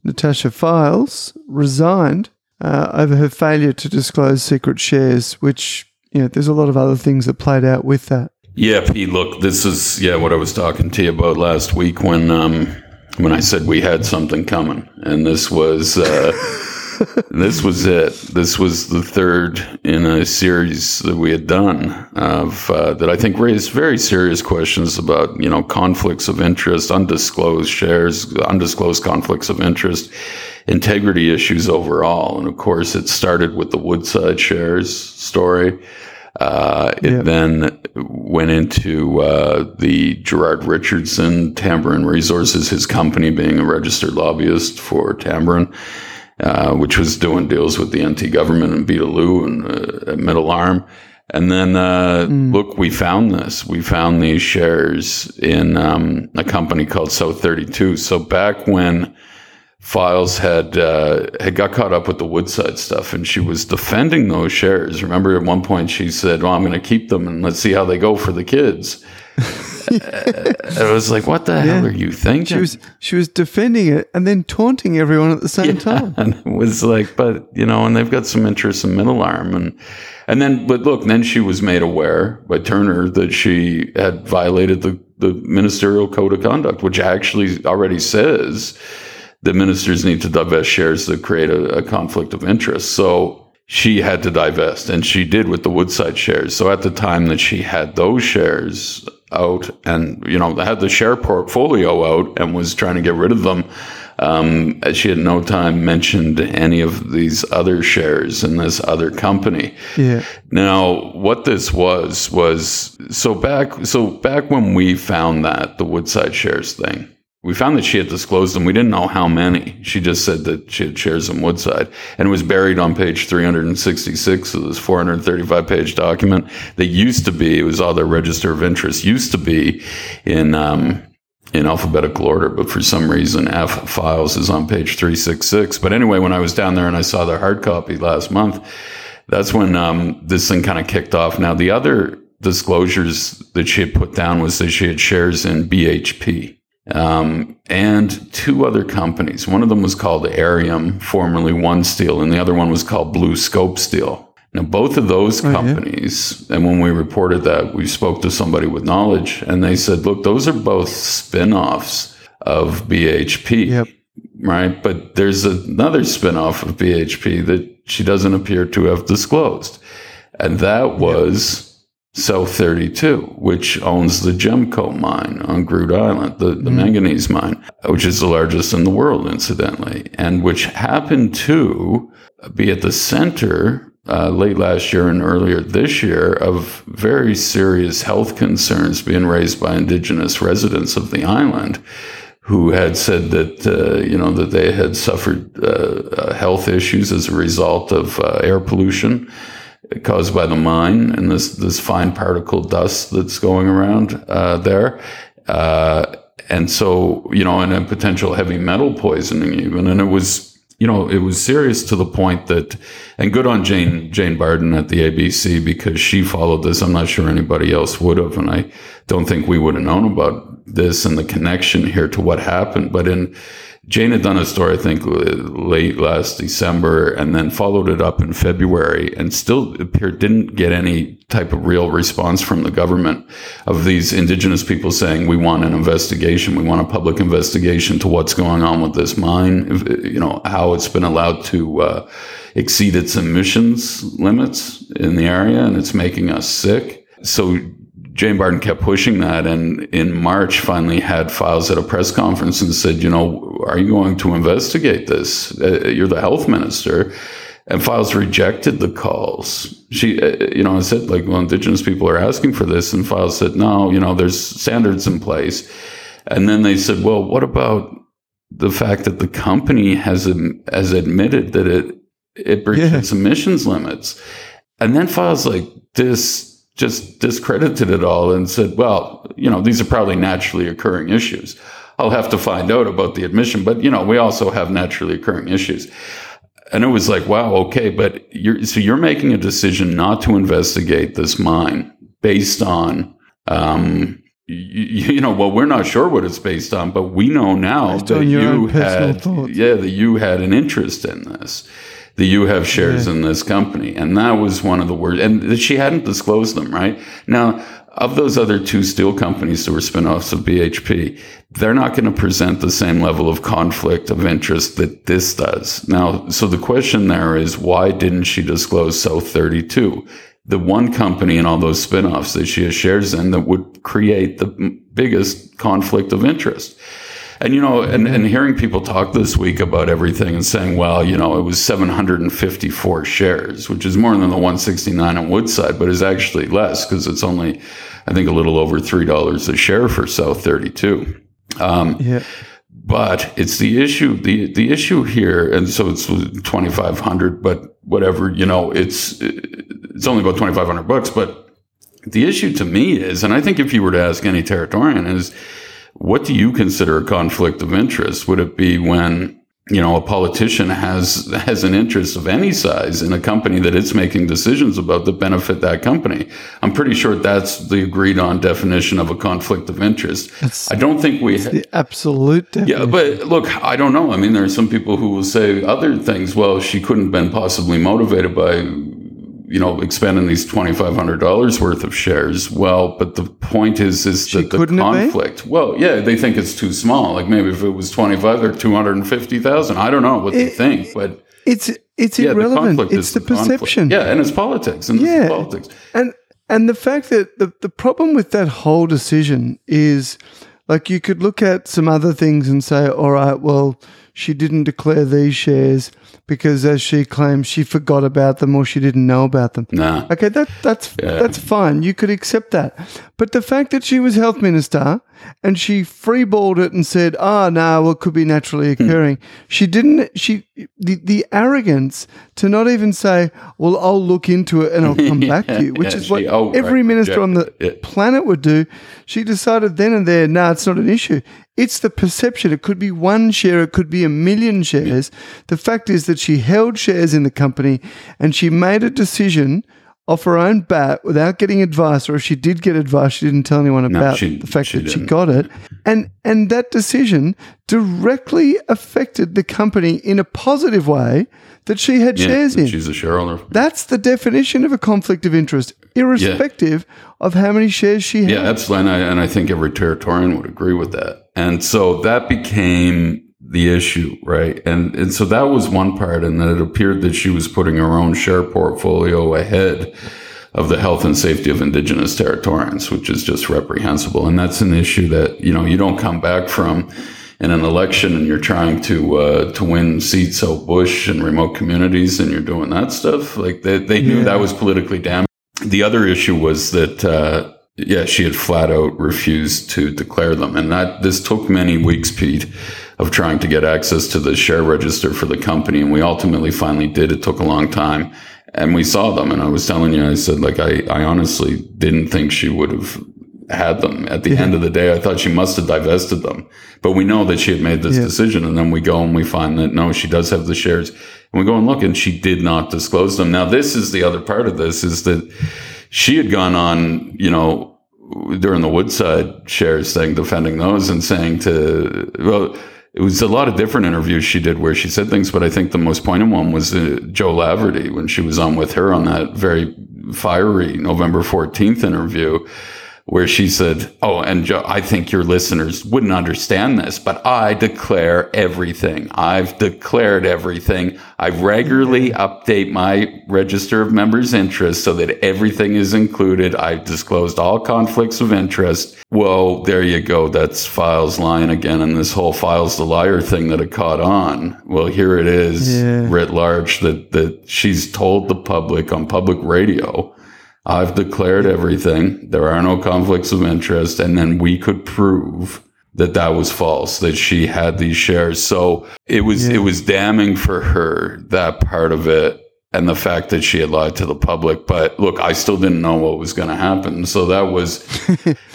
Natasha Fyles, resigned Uh, over her failure to disclose secret shares, which, you know, there's a lot of other things that played out with that. Yeah, P, look, this is, yeah, what I was talking to you about last week when um, when I said we had something coming. And this was, uh, this was it. This was the third in a series that we had done of uh, that I think raised very serious questions about, you know, conflicts of interest, undisclosed shares, undisclosed conflicts of interest, integrity issues overall. And of course, it started with the Woodside shares story. Uh, it yep. then went into uh, the Gerard Richardson, Tambourine Resources, his company being a registered lobbyist for Tambourine, uh, which was doing deals with the N T government in Beetaloo and uh, Middle Arm. And then, uh, mm. look, we found this. We found these shares in um, a company called South thirty-two. So back when Fyles had uh, had got caught up with the Woodside stuff, and she was defending those shares. Remember, at one point she said, "Well, I'm going to keep them, and let's see how they go for the kids." I was like, "What the yeah. hell are you thinking?" She was she was defending it and then taunting everyone at the same yeah. time. And it was like, but you know, and they've got some interest in Middle Arm, and and then, but look, then she was made aware by Turner that she had violated the the ministerial code of conduct, which actually already says the ministers need to divest shares that create a, a conflict of interest. So she had to divest, and she did with the Woodside shares. So at the time that she had those shares out and, you know, had the share portfolio out and was trying to get rid of them, um, she at no time mentioned any of these other shares in this other company. Yeah. Now, what this was, was so back, so back when we found that, the Woodside shares thing, we found that she had disclosed them. We didn't know how many. She just said that she had shares in Woodside. And it was buried on page three hundred sixty-six of this four hundred thirty-five page document that used to be, it was all their register of interest, used to be in um, in alphabetical order. But for some reason, F Fyles is on page three sixty-six. But anyway, when I was down there and I saw their hard copy last month, that's when um, this thing kind of kicked off. Now, the other disclosures that she had put down was that she had shares in B H P. Um, and two other companies. One of them was called Arium, formerly One Steel, and the other one was called Blue Scope Steel. Now, both of those oh, companies, yeah. and when we reported that, we spoke to somebody with knowledge, and they said, look, those are both spin-offs of B H P, yep. right? But there's another spin-off of B H P that she doesn't appear to have disclosed, and that was South thirty-two, which owns the Gemco mine on Groote Eylandt, the, the mm. manganese mine, which is the largest in the world, incidentally, and which happened to be at the center uh, late last year and earlier this year of very serious health concerns being raised by Indigenous residents of the island, who had said that, uh, you know, that they had suffered uh, health issues as a result of uh, air pollution caused by the mine and this this fine particle dust that's going around uh, there. Uh, and so, you know, and a potential heavy metal poisoning even. And it was, you know, it was serious to the point that, and good on Jane Jane Barden at the A B C, because she followed this. I'm not sure anybody else would have, and I don't think we would have known about this and the connection here to what happened. But in Jane had done a story, I think, late last December, and then followed it up in February, and still appeared didn't get any type of real response from the government of these Indigenous people saying, we want an investigation, we want a public investigation to what's going on with this mine, you know, how it's been allowed to uh, exceed its emissions limits in the area, and it's making us sick. So Jane Barden kept pushing that, and in March finally had Fyles at a press conference and said, you know, are you going to investigate this? You're the health minister. And Fyles rejected the calls. She, you know, I said, like, well, Indigenous people are asking for this. And Fyles said, no, you know, there's standards in place. And then they said, well, what about the fact that the company has, has admitted that it, it breaches yeah. its emissions limits? And then Fyles, like, this... just discredited it all and said, well, you know, these are probably naturally occurring issues. I'll have to find out about the admission, but, you know, we also have naturally occurring issues. And it was like, wow, okay, but you're, so you're making a decision not to investigate this mine based on, um, you, you know, well, we're not sure what it's based on, but we know now that you had, yeah, that you had an interest in this. That you have shares yeah. in this company. And that was one of the words. And she hadn't disclosed them, right? Now, of those other two steel companies that were spinoffs of B H P, they're not going to present the same level of conflict of interest that this does. Now, so the question there is, why didn't she disclose South thirty-two? The one company in all those spinoffs that she has shares in that would create the biggest conflict of interest. And, you know, and, and hearing people talk this week about everything and saying, well, you know, it was seven hundred fifty-four shares, which is more than the one sixty-nine on Woodside, but is actually less because it's only, I think, a little over three dollars a share for South thirty-two. Um, yeah. But it's the issue, the, the issue here. And so it's twenty-five hundred, but whatever, you know, it's, it's only about twenty-five hundred bucks. But the issue to me is, and I think if you were to ask any Territorian is, what do you consider a conflict of interest? Would it be when, you know, a politician has has an interest of any size in a company that it's making decisions about that benefit that company? I'm pretty sure that's the agreed on definition of a conflict of interest. It's, I don't think we ha- the absolute definition. Yeah, but look, I don't know. I mean, there are some people who will say other things. Well, she couldn't have been possibly motivated by, you know, expending these twenty-five hundred dollars worth of shares. Well, but the point is, is she that the conflict, well, yeah, they think it's too small. Like maybe if it was twenty-five or two hundred fifty thousand, I don't know what it, they think, but it's, it's yeah, irrelevant. The it's the, the perception. Yeah. And it's politics and yeah. it's politics. And, and the fact that the, the problem with that whole decision is like, you could look at some other things and say, all right, well, she didn't declare these shares because, as she claims, she forgot about them or she didn't know about them. Nah. Okay, that, that's yeah. that's fine. You could accept that. But the fact that she was health minister and she freeballed it and said, oh, no, well, it could be naturally occurring. Hmm. She didn't – She the, the arrogance to not even say, well, I'll look into it and I'll come yeah, back to you, which yeah, is what she, oh, every right, minister yeah, on the yeah. planet would do. She decided then and there, no, nah, it's not an issue. It's the perception. It could be one share. It could be a million shares. The fact is that she held shares in the company and she made a decision off her own bat without getting advice, or if she did get advice, she didn't tell anyone about no, she, the fact she that didn't. She got it. And and that decision directly affected the company in a positive way that she had yeah, shares in. She's a shareholder. That's the definition of a conflict of interest, irrespective yeah. of how many shares she had. Yeah, absolutely. And I, and I think every Territorian would agree with that. And so that became the issue, right? And and so that was one part, and that it appeared that she was putting her own share portfolio ahead of the health and safety of Indigenous Territorians, which is just reprehensible. And that's an issue that, you know, you don't come back from in an election and you're trying to uh, to win seats out bush and remote communities and you're doing that stuff. Like, they, they knew yeah. that was politically damaged. The other issue was that, uh, yeah, she had flat out refused to declare them. And that this took many weeks, Pete, of trying to get access to the share register for the company. And we ultimately finally did. It took a long time. And we saw them. And I was telling you, I said, like, I, I honestly didn't think she would have had them. At the yeah. end of the day, I thought she must have divested them. But we know that she had made this yeah. decision. And then we go and we find that, no, she does have the shares. And we go and look, and she did not disclose them. Now, this is the other part of this, is that she had gone on, you know, during the Woodside shares thing, defending those and saying to, well, it was a lot of different interviews she did where she said things, but I think the most poignant one was uh, Joe Laverty, when she was on with her on that very fiery November fourteenth interview, where she said, oh, and Joe, I think your listeners wouldn't understand this, but I declare everything. I've declared everything. I regularly update my register of members' interest so that everything is included. I've disclosed all conflicts of interest. Well, there you go. That's Fyles lying again. And this whole Fyles the liar thing that had caught on. Well, here it is yeah. writ large that, that she's told the public on public radio, I've declared everything. There are no conflicts of interest. And then we could prove that that was false, that she had these shares. So it was, yeah. it was damning for her, that part of it, and the fact that she had lied to the public. But look, I still didn't know what was going to happen. So that was,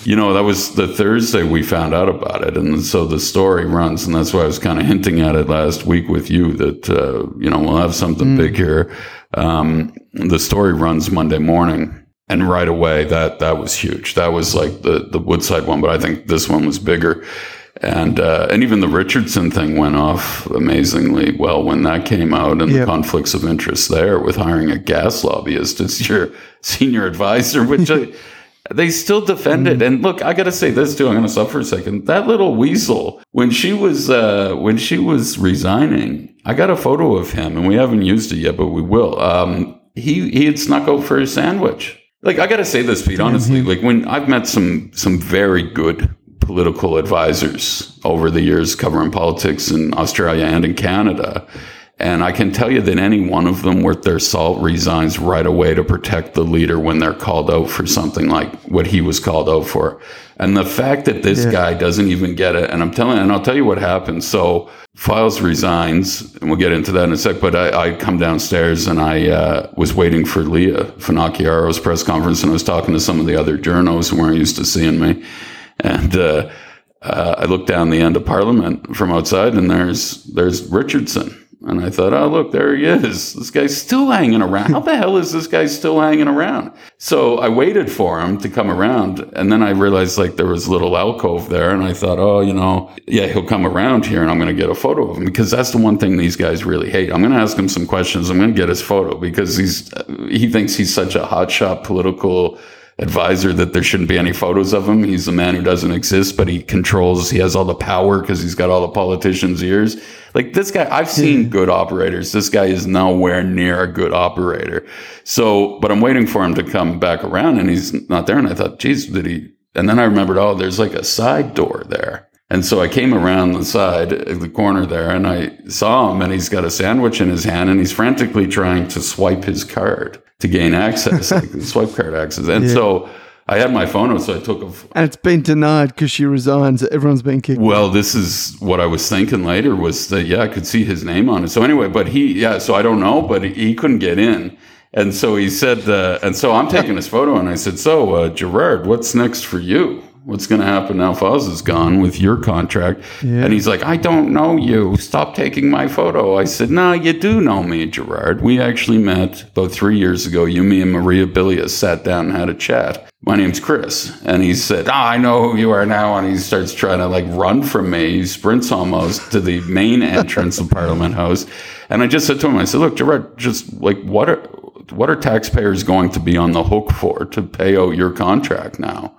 you know, that was the Thursday we found out about it. And so the story runs. And that's why I was kind of hinting at it last week with you that, uh, you know, we'll have something mm. big here. Um, the story runs Monday morning. And right away, that that was huge. That was like the, the Woodside one, but I think this one was bigger. And uh, and even the Richardson thing went off amazingly well when that came out, and yep. the conflicts of interest there with hiring a gas lobbyist as your senior advisor, which I, they still defended. Mm. And look, I got to say this too. I'm going to stop for a second. That little weasel, when she was uh, when she was resigning, I got a photo of him, and we haven't used it yet, but we will. Um, he he had snuck out for a sandwich. Like, I got to say this, Pete, honestly, like when I've met some some very good political advisors over the years covering politics in Australia and in Canada. And I can tell you that any one of them worth their salt resigns right away to protect the leader when they're called out for something like what he was called out for. And the fact that this yeah. guy doesn't even get it, and I'm telling, and I'll tell you what happened. So Fyles resigns, and we'll get into that in a sec, but I, I come downstairs and I uh, was waiting for Lia Finocchiaro's press conference, and I was talking to some of the other journos who weren't used to seeing me. And uh, uh, I looked down the end of Parliament from outside, and there's there's Richardson. And I thought, oh, look, there he is. This guy's still hanging around. How the hell is this guy still hanging around? So I waited for him to come around. And then I realized, like, there was a little alcove there. And I thought, oh, you know, yeah, he'll come around here and I'm going to get a photo of him, because that's the one thing these guys really hate. I'm going to ask him some questions. I'm going to get his photo, because he's he thinks he's such a hotshot political advisor that there shouldn't be any photos of him. He's a man who doesn't exist, but he controls, he has all the power because he's got all the politicians' ears. Like, this guy, I've seen good operators. This guy is nowhere near a good operator. So, but I'm waiting for him to come back around, and he's not there. And I thought, geez, did he? And then I remembered, oh, there's like a side door there. And so I came around the side, the corner there, and I saw him, and he's got a sandwich in his hand, and he's frantically trying to swipe his card to gain access, like the swipe card access. And yeah. so I had my phone out, so I took a... F- and it's been denied because she resigns. Everyone's been kicked. Well, out. This is what I was thinking later, was that, yeah, I could see his name on it. So anyway, but he, yeah, so I don't know, but he couldn't get in. And so he said, uh, and so I'm taking his photo, and I said, so, uh, Gerard, what's next for you? What's going to happen now Fyles is gone with your contract? Yeah. And he's like, I don't know you. Stop taking my photo. I said, no, you do know me, Gerard. We actually met about three years ago. You, me, and Maria Bilius sat down and had a chat. My name's Chris. And he said, oh, I know who you are now. And he starts trying to, like, run from me. He sprints almost to the main entrance of Parliament House. And I just said to him, I said, look, Gerard, just, like, what are, what are taxpayers going to be on the hook for to pay out your contract now?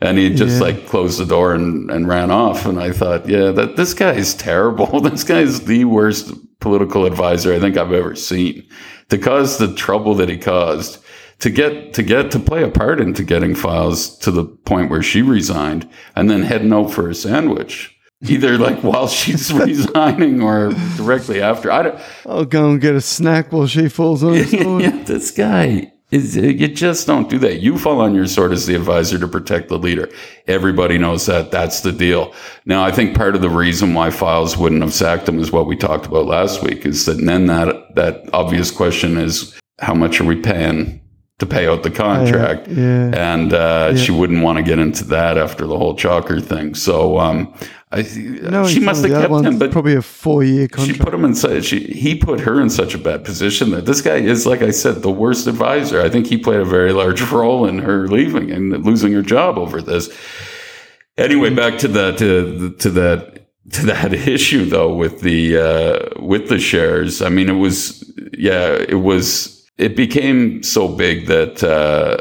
And he just, yeah. like, closed the door and, and ran off. And I thought, yeah, that this guy is terrible. This guy is the worst political advisor I think I've ever seen. To cause the trouble that he caused, to get to get to play a part into getting Fyles to the point where she resigned and then heading out for a sandwich, either like while she's resigning or directly after. I don't, I'll go and get a snack while she falls on. Yeah, yeah, this guy. Is, you just don't do that. You fall on your sword as the advisor to protect the leader. Everybody knows that. That's the deal. Now, I think part of the reason why Fyles wouldn't have sacked him is what we talked about last week, is that then that that obvious question is, how much are we paying to pay out the contract? Yeah, yeah, and uh, yeah. She wouldn't want to get into that after the whole Chalker thing. So um, I, no, she must have kept him. But probably a four-year contract. She put him in such, she, he put her in such a bad position that this guy is, like I said, the worst advisor. I think he played a very large role in her leaving and losing her job over this. Anyway, mm-hmm. back to that to to that to that issue though with the uh, with the shares. I mean, it was yeah, it was. It became so big that uh,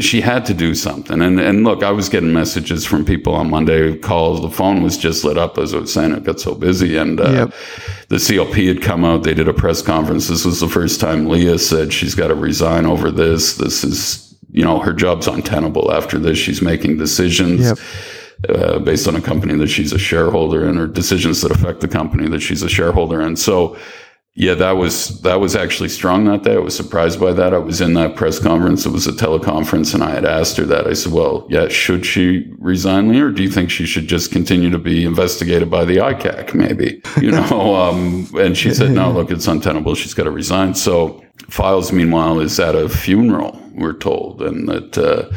she had to do something. And and look, I was getting messages from people on Monday. Calls, the phone was just lit up, as I was saying. It got so busy. And uh, yep. the C L P had come out. They did a press conference. This was the first time Lia said she's got to resign over this. This is, you know, her job's untenable after this. She's making decisions yep. uh, based on a company that she's a shareholder in, or decisions that affect the company that she's a shareholder in. So, yeah, that was that was actually strong that day. I was surprised by that. I was in that press conference. It was a teleconference, and I had asked her that. I said, well, yeah, should she resign, Lia, or do you think she should just continue to be investigated by the I C A C, maybe? You know, um, and she said, no, look, it's untenable. She's got to resign. So Fyles, meanwhile, is at a funeral, we're told, and that uh,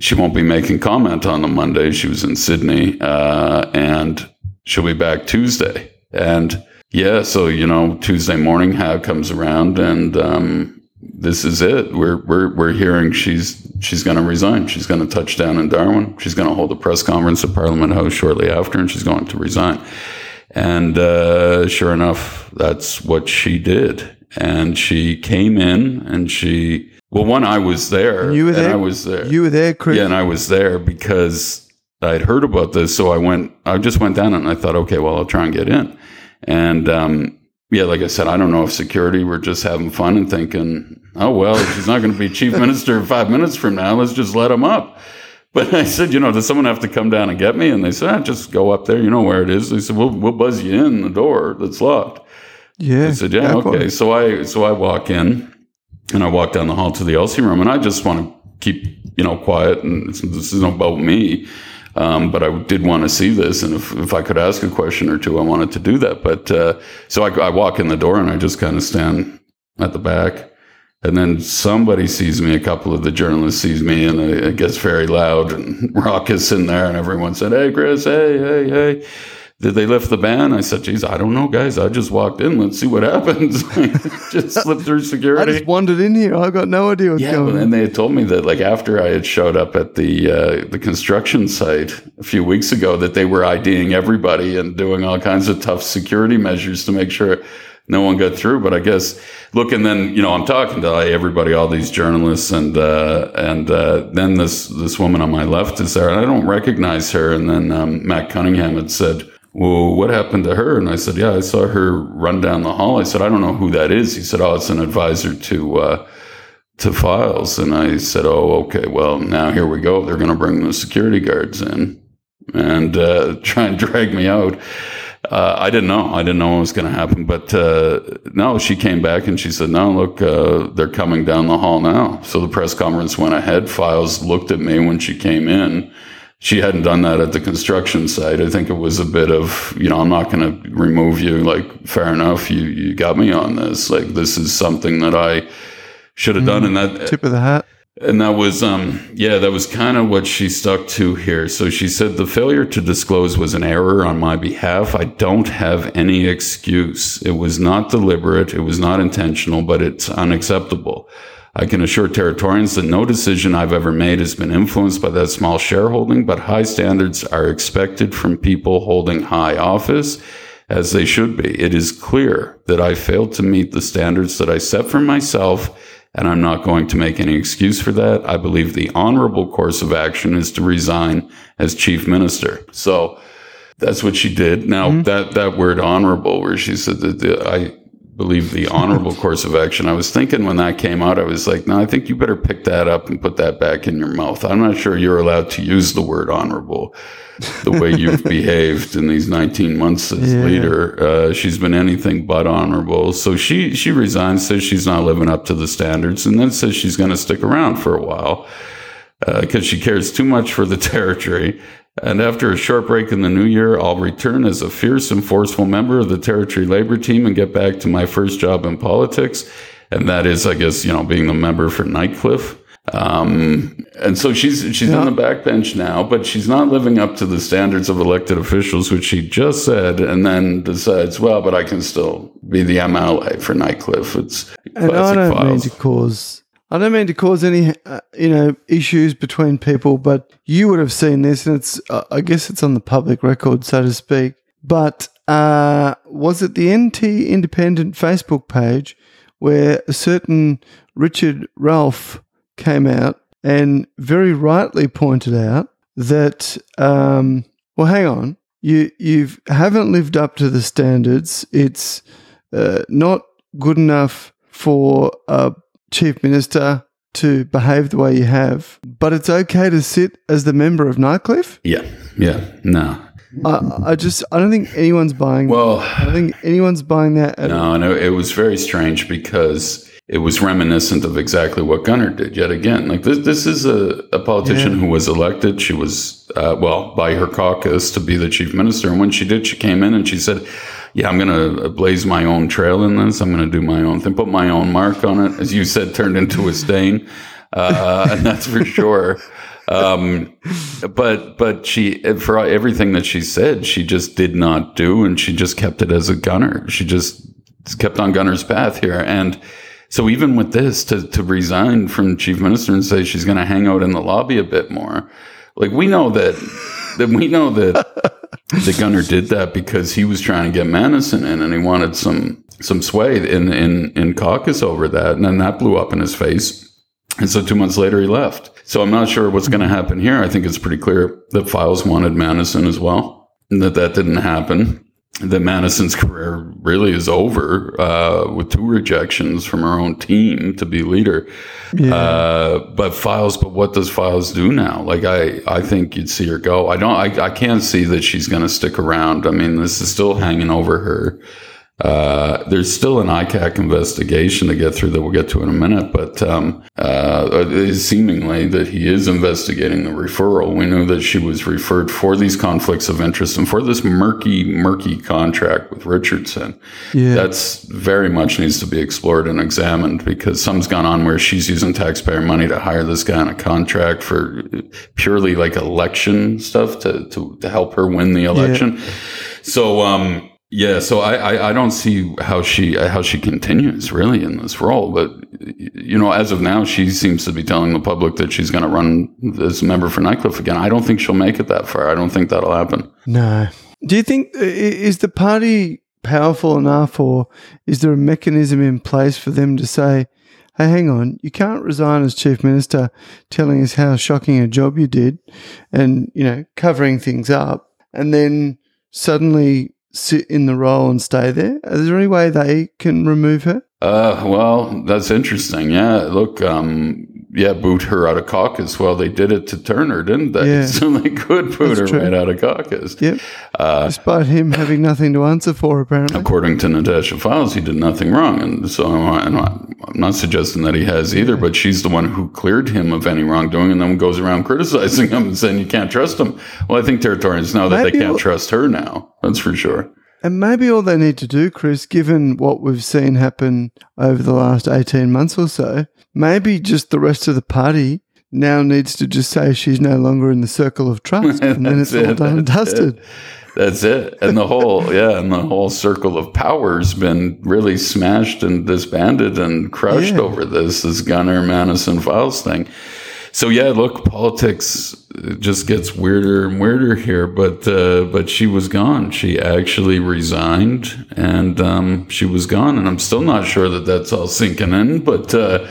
she won't be making comment on the Monday. She was in Sydney, uh, and she'll be back Tuesday. And yeah, so, you know, Tuesday morning, Hab comes around, and um, this is it. We're we're we're hearing she's she's going to resign. She's going to touch down in Darwin. She's going to hold a press conference at Parliament House shortly after, and she's going to resign. And uh, sure enough, that's what she did. And she came in, and she well, one, I was there, and you were there. And I was there. You were there, Chris. Yeah, and I was there because I'd heard about this, so I went. I just went down, and I thought, okay, well, I'll try and get in. And, um, yeah, like I said, I don't know if security were just having fun and thinking, oh, well, she's not going to be chief minister five minutes from now. Let's just let him up. But I said, you know, does someone have to come down and get me? And they said, ah, just go up there. You know where it is. They said, we'll, we'll buzz you in the door that's locked. Yeah. I said, yeah, okay. So I, so I walk in, and I walk down the hall to the L C room, and I just want to keep, you know, quiet. And it's, this isn't about me. Um, but I did want to see this, and if, if I could ask a question or two, I wanted to do that. But uh, so I, I walk in the door, and I just kind of stand at the back, and then somebody sees me. A couple of the journalists sees me, and it gets very loud and raucous in there. And everyone said, "Hey, Chris! Hey, hey, hey! Did they lift the ban?" I said, "Geez, I don't know, guys. I just walked in. Let's see what happens." Just slipped through security. I just wandered in here. I got no idea what's yeah, going on. Yeah, and they had told me that, like, after I had showed up at the uh, the construction site a few weeks ago, that they were IDing everybody and doing all kinds of tough security measures to make sure no one got through. But I guess, look, and then, you know, I'm talking to everybody, all these journalists, and uh, and uh, then this, this woman on my left is there, and I don't recognize her. And then um, Matt Cunningham had said, well, what happened to her? And I said, yeah, I saw her run down the hall. I said, I don't know who that is. He said, oh, it's an advisor to uh, to Fyles. And I said, oh, okay, well, now here we go. They're going to bring the security guards in and uh, try and drag me out. Uh, I didn't know. I didn't know what was going to happen. But uh, no, she came back, and she said, no, look, uh, they're coming down the hall now. So the press conference went ahead. Fyles looked at me when she came in. She hadn't done that at the construction site. I think it was a bit of, you know, I'm not going to remove you. Like, fair enough. You, you got me on this. Like, this is something that I should have mm, done. And that tip of the hat. And that was, um, yeah, that was kind of what she stuck to here. So she said the failure to disclose was an error on my behalf. I don't have any excuse. It was not deliberate. It was not intentional, but it's unacceptable. I can assure Territorians that no decision I've ever made has been influenced by that small shareholding, but high standards are expected from people holding high office, as they should be. It is clear that I failed to meet the standards that I set for myself, and I'm not going to make any excuse for that. I believe the honorable course of action is to resign as chief minister. So that's what she did. Now, mm-hmm. that, that word honorable, where she said that the, I... believe the honorable course of action. I was thinking when that came out, I was like, no, I think you better pick that up and put that back in your mouth. I'm not sure you're allowed to use the word honorable the way you've behaved in these nineteen months as yeah. leader. Uh, she's been anything but honorable. So she, she resigns, says she's not living up to the standards, and then says she's going to stick around for a while because uh, she cares too much for the Territory. And after a short break in the new year, I'll return as a fierce and forceful member of the Territory Labor Team and get back to my first job in politics. And that is, I guess, you know, being the member for Nightcliff. Um, and so she's she's yeah. on the backbench now, but she's not living up to the standards of elected officials, which she just said, and then decides, well, but I can still be the M L A for Nightcliff. It's and I don't files. mean to cause... I don't mean to cause any, uh, you know, issues between people, but you would have seen this, and it's, uh, I guess it's on the public record, so to speak. But uh, was it the N T Independent Facebook page where a certain Richard Ralph came out and very rightly pointed out that, um, well, hang on, you you've haven't lived up to the standards. It's uh, not good enough for a Chief Minister to behave the way you have, but it's okay to sit as the member of Nightcliff? Yeah, yeah, no. I, I just, I don't think anyone's buying well, that. I don't think anyone's buying that. At no, no, it was very strange because it was reminiscent of exactly what Gunner did yet again. Like this, this is a, a politician yeah. who was elected. She was, uh, well, by her caucus to be the Chief Minister. And when she did, she came in and she said, yeah, I'm going to blaze my own trail in this. I'm going to do my own thing, put my own mark on it. As you said, turned into a stain. Uh, and that's for sure. Um, but, but she, for everything that she said, she just did not do. And she just kept it as a Gunner. She just kept on Gunner's path here. And so even with this, to, to resign from Chief Minister and say she's going to hang out in the lobby a bit more. Like we know that, that we know that. The Gunner did that because he was trying to get Manison in, and he wanted some some sway in, in, in caucus over that, and then that blew up in his face. And so two months later, he left. So I'm not sure what's going to happen here. I think it's pretty clear that Fyles wanted Manison as well, and that that didn't happen. That Manison's career really is over uh, with two rejections from her own team to be leader. Yeah. Uh, but Fyles, but what does Fyles do now? Like I, I think you'd see her go. I don't. I, I can't see that she's going to stick around. I mean, this is still hanging over her. Uh, there's still an I C A C investigation to get through that we'll get to in a minute, but um, uh, seemingly that he is investigating the referral. We know that she was referred for these conflicts of interest and for this murky, murky contract with Richardson. Yeah. That's very much needs to be explored and examined because some's gone on where she's using taxpayer money to hire this guy on a contract for purely like election stuff to, to, to help her win the election. Yeah. So, um, Yeah, so I, I, I don't see how she how she continues really in this role, but you know, as of now, she seems to be telling the public that she's going to run as member for Nightcliff again. I don't think she'll make it that far. I don't think that'll happen. No. Do you think is the party powerful enough, or is there a mechanism in place for them to say, "Hey, hang on, you can't resign as Chief Minister, telling us how shocking a job you did, and you know, covering things up, and then suddenly." Sit in the role and stay there? Is there any way they can remove her? Uh, well, that's interesting. Yeah, look, um, yeah, boot her out of caucus. Well, they did it to Turner, didn't they? Yeah. So they could boot that's her true. right out of caucus. Yep. Uh, Despite him having nothing to answer for, apparently. According to Natasha Fyles, he did nothing wrong. And so I'm not, I'm not suggesting that he has either, yeah. but she's the one who cleared him of any wrongdoing and then goes around criticizing him and saying you can't trust him. Well, I think Territorians know that maybe they can't all- trust her now. That's for sure. And maybe all they need to do, Chris, given what we've seen happen over the last eighteen months or so, maybe just the rest of the party now needs to just say she's no longer in the circle of trust, and then it's it, all done and dusted. It. That's it. And the whole, yeah, and the whole circle of power's been really smashed and disbanded and crushed yeah. over this, this Gunner, Manison, Fyles thing. So, yeah, look, politics just gets weirder and weirder here, but uh, but she was gone. She actually resigned, and um, she was gone, and I'm still not sure that that's all sinking in, but uh,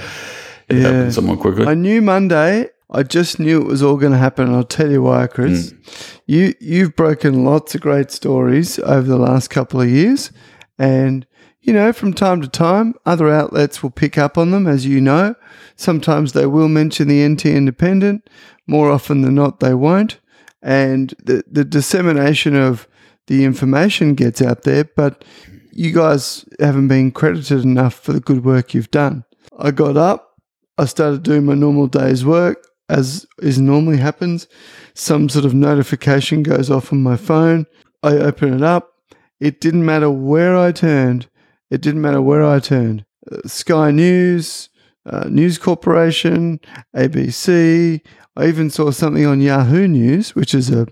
it yeah. happened somewhat quickly. I knew Monday. I just knew it was all going to happen, and I'll tell you why, Chris. Mm. You, you've broken lots of great stories over the last couple of years, and you know, from time to time, other outlets will pick up on them, as you know. Sometimes they will mention the N T Independent. More often than not, they won't. And the, the dissemination of the information gets out there, but you guys haven't been credited enough for the good work you've done. I got up. I started doing my normal day's work, as is normally happens. Some sort of notification goes off on my phone. I open it up. It didn't matter where I turned. It didn't matter where I turned. Uh, Sky News, uh, News Corporation, A B C. I even saw something on Yahoo News, which is a,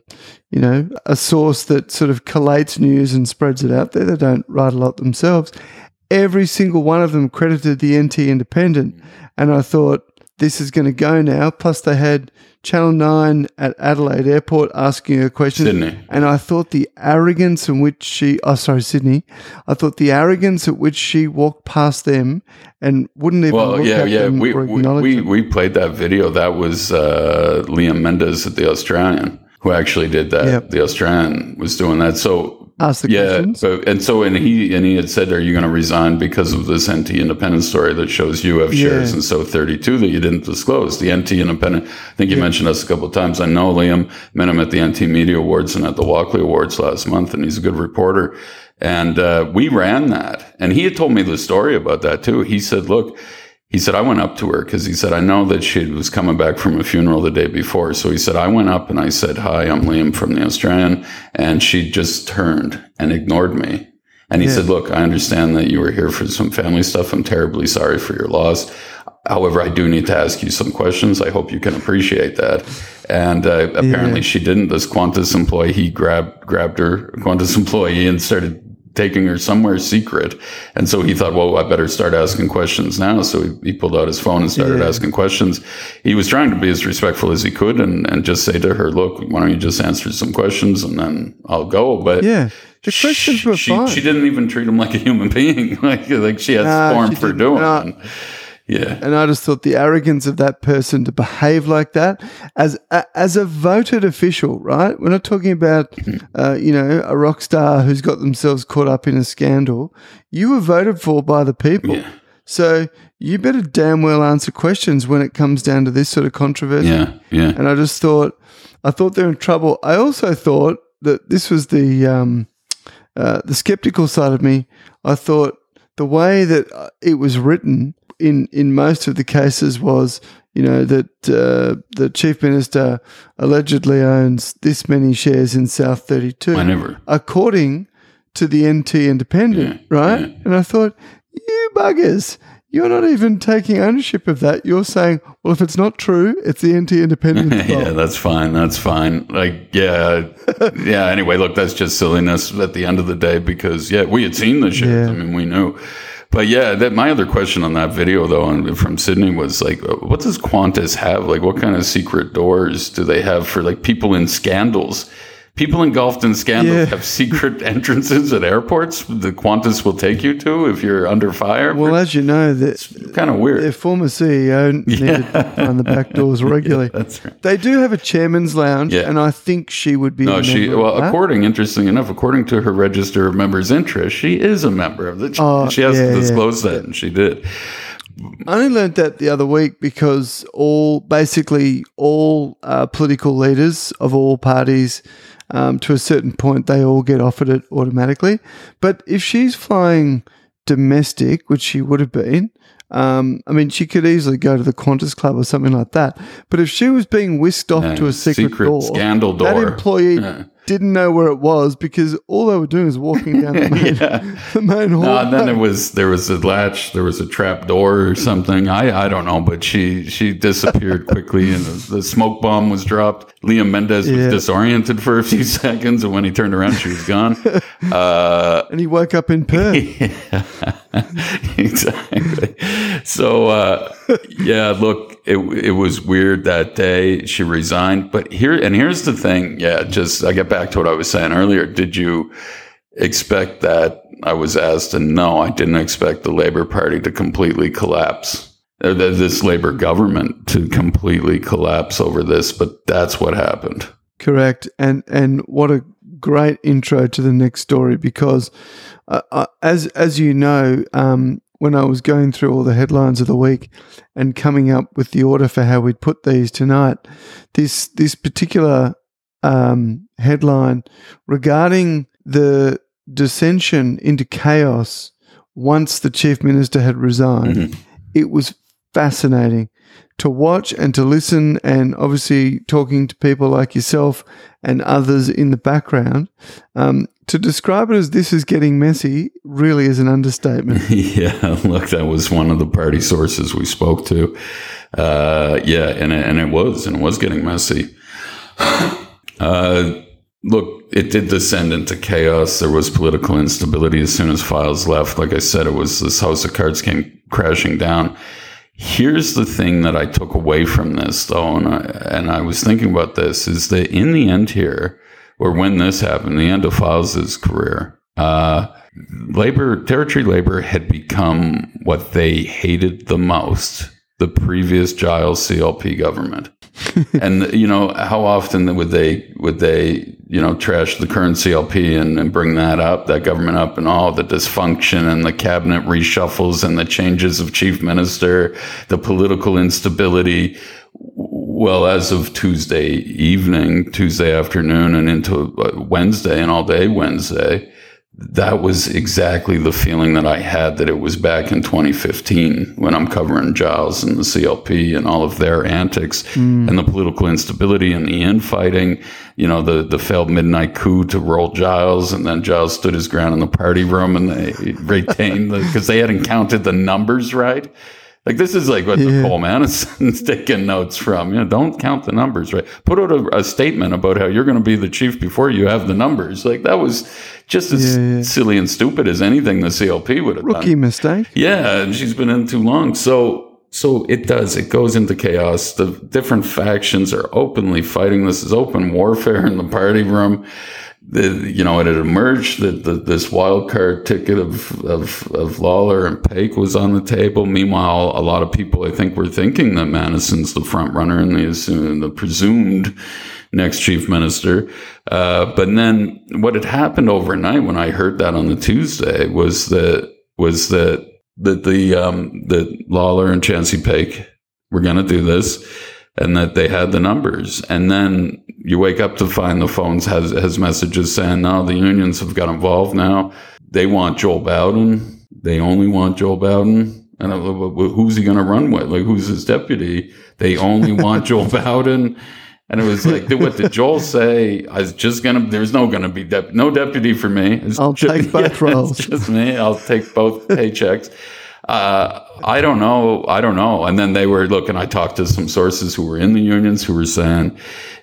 you know, a source that sort of collates news and spreads it out there. They don't write a lot themselves. Every single one of them credited the N T Independent. And I thought, this is going to go now. Plus, they had Channel nine at Adelaide Airport asking her questions. Sydney. And I thought the arrogance in which she – oh, sorry, Sydney. I thought the arrogance at which she walked past them and wouldn't even well, look yeah, at yeah. them we, or acknowledge we, we, them. We played that video. That was uh, Liam Mendes at The Australian who actually did that. Yep. The Australian was doing that. So – ask the yeah, questions. But, and so and he and he had said, are you going to resign because of this N T Independent story that shows you have yeah. shares in South thirty-two that you didn't disclose? The N T Independent, I think you yeah. mentioned us a couple of times. I know Liam met him at the N T Media Awards and at the Walkley Awards last month, and he's a good reporter. And uh, we ran that. And he had told me the story about that too. He said, look, he said, I went up to her because he said, I know that she was coming back from a funeral the day before. So he said, I went up and I said, hi, I'm Liam from The Australian. And she just turned and ignored me. And he yeah. said, look, I understand that you were here for some family stuff. I'm terribly sorry for your loss. However, I do need to ask you some questions. I hope you can appreciate that. And uh, apparently yeah. she didn't. This Qantas employee, he grabbed, grabbed her, Qantas employee, and started taking her somewhere secret. And so he thought, well, I better start asking questions now. So he, he pulled out his phone and started yeah. asking questions. He was trying to be as respectful as he could and, and just say to her, look, why don't you just answer some questions and then I'll go. But yeah, the questions she, were fine. She, she didn't even treat him like a human being. like, like she had nah, form she for doing not. it. Yeah. And I just thought the arrogance of that person to behave like that as a, as a voted official, right? We're not talking about, mm-hmm. uh, you know, a rock star who's got themselves caught up in a scandal. You were voted for by the people. Yeah. So you better damn well answer questions when it comes down to this sort of controversy. Yeah, yeah. And I just thought, I thought they're in trouble. I also thought that this was the, um, uh, the skeptical side of me. I thought the way that it was written in in most of the cases was, you know, that uh, the Chief Minister allegedly owns this many shares in South thirty-two. Whenever. According to the N T Independent, yeah, right? Yeah. And I thought, you buggers, you're not even taking ownership of that. You're saying, well, if it's not true, it's the N T Independent. yeah, that's fine. That's fine. Like, yeah. yeah, anyway, look, that's just silliness at the end of the day because, yeah, we had seen the shares. Yeah. I mean, we knew. But yeah, that my other question on that video though, and from Sydney was like, what does Qantas have? Like, what kind of secret doors do they have for like people in scandals? People engulfed in scandals yeah. have secret entrances at airports. The Qantas will take you to if you're under fire. Well, as you know, that's kind of weird. Their former C E O needed yeah. to find the back doors regularly. yeah, that's right. They do have a chairman's lounge, yeah. and I think she would be. No, a she. Member well, of according, that. Interesting enough, according to her register of members' interest, she is a member of the. Ch- oh, she has yeah, to disclose yeah. that, and she did. I only learned that the other week because all basically all uh, political leaders of all parties, um, to a certain point, they all get offered it automatically. But if she's flying domestic, which she would have been, um, I mean, she could easily go to the Qantas Club or something like that. But if she was being whisked off yeah, to a secret, secret door, scandal door, that employee yeah. didn't know where it was because all they were doing was walking down the main, yeah. the main hall. No, and then it was there was a latch, there was a trap door or something. I, I don't know, but she she disappeared quickly, and the, the smoke bomb was dropped. Liam Mendes yeah. was disoriented for a few seconds, and when he turned around, she was gone. Uh, and he woke up in Perth. Yeah, exactly. So uh, yeah, look. It it was weird that day. She resigned, but here and here's the thing. Yeah, just I get back to what I was saying earlier. Did you expect that? I was asked, and no, I didn't expect the Labour Party to completely collapse. Or this Labour government to completely collapse over this, but that's what happened. Correct, and and what a great intro to the next story because, uh, I, as as you know, um, when I was going through all the headlines of the week and coming up with the order for how we'd put these tonight, this this particular um, headline regarding the dissension into chaos once the Chief Minister had resigned, mm-hmm. it was fascinating to watch and to listen, and obviously talking to people like yourself and others in the background. Um, to describe it as this is getting messy really is an understatement. Yeah, look, that was one of the party sources we spoke to. Uh, yeah, and, and it was, and it was getting messy. Uh, look, it did descend into chaos. There was political instability as soon as Fyles left. Like I said, it was this house of cards came crashing down. Here's the thing that I took away from this, though, and I, and I was thinking about this, is that in the end here, or when this happened, the end of Fyles' career, uh, Labor, Territory Labor had become what they hated the most, the previous Giles C L P government. And, you know, how often would they, would they, you know, trash the current C L P and, and bring that up, that government up, and all the dysfunction and the cabinet reshuffles and the changes of chief minister, the political instability. Well, as of Tuesday evening, Tuesday afternoon and into Wednesday and all day Wednesday, that was exactly the feeling that I had that it was back in twenty fifteen when I'm covering Giles and the C L P and all of their antics mm. and the political instability and the infighting, you know, the, the failed midnight coup to roll Giles, and then Giles stood his ground in the party room and they retained the, because they hadn't counted the numbers right. Like, this is like what yeah. Nicole Manison's taking notes from. You know, don't count the numbers, right? Put out a, a statement about how you're going to be the chief before you have the numbers. Like, that was just as yeah, yeah. silly and stupid as anything the C L P would have Rookie done. Rookie mistake. Yeah, and she's been in too long. So, so it does. It goes into chaos. The different factions are openly fighting. This is open warfare in the party room. The, you know, it had emerged that the, this wild card ticket of, of, of Lawler and Paik was on the table. Meanwhile, a lot of people, I think, were thinking that Manison's the front runner and the, assumed, the presumed next chief minister. Uh, but then what had happened overnight when I heard that on the Tuesday was that, was that, that the, um, that Lawler and Chanston Paik were going to do this, and that they had the numbers. And then you wake up to find the phones has, has messages saying, no, the unions have got involved now. They want Joel Bowden. They only want Joel Bowden. And who's he going to run with? Like, who's his deputy? They only want Joel Bowden. And it was like, what did Joel say? I was just going to, there's no going to be, dep- no deputy for me. It's I'll just, take both yeah, roles. It's just me. I'll take both paychecks. Uh, I don't know. I don't know. And then they were, look, and I talked to some sources who were in the unions who were saying,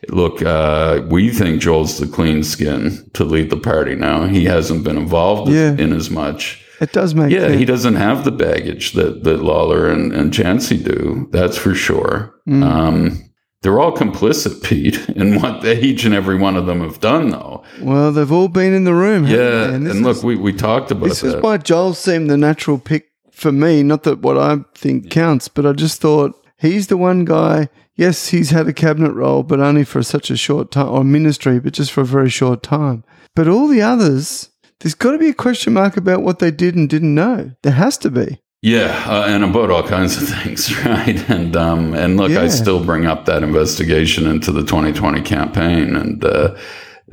look, uh, we think Joel's the clean skin to lead the party now. He hasn't been involved yeah. in as much. It does make yeah, sense. Yeah, he doesn't have the baggage that, that Lawler and, and Chansey do. That's for sure. Mm. Um, they're all complicit, Pete, in what each and every one of them have done, though. Well, they've all been in the room. Yeah, and, and look, is, we, we talked about this that. This is why Joel seemed the natural pick. For me, not that what I think counts, but I just thought he's the one guy. Yes, he's had a cabinet role, but only for such a short time, or ministry, but just for a very short time. But all the others, there's got to be a question mark about what they did and didn't know. There has to be. Yeah, uh, and about all kinds of things, right? And um, and look, yeah. I still bring up that investigation into the twenty twenty campaign, and uh,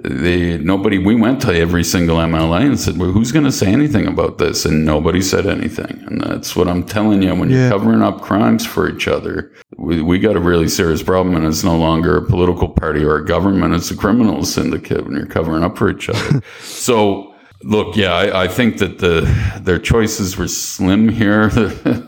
the nobody. We went to every single M L A and said, well, who's going to say anything about this? And nobody said anything. And that's what I'm telling you. When yeah. you're covering up crimes for each other, we, we got a really serious problem. And it's no longer a political party or a government. It's a criminal syndicate when you're covering up for each other. So, look, yeah, I, I think that the their choices were slim here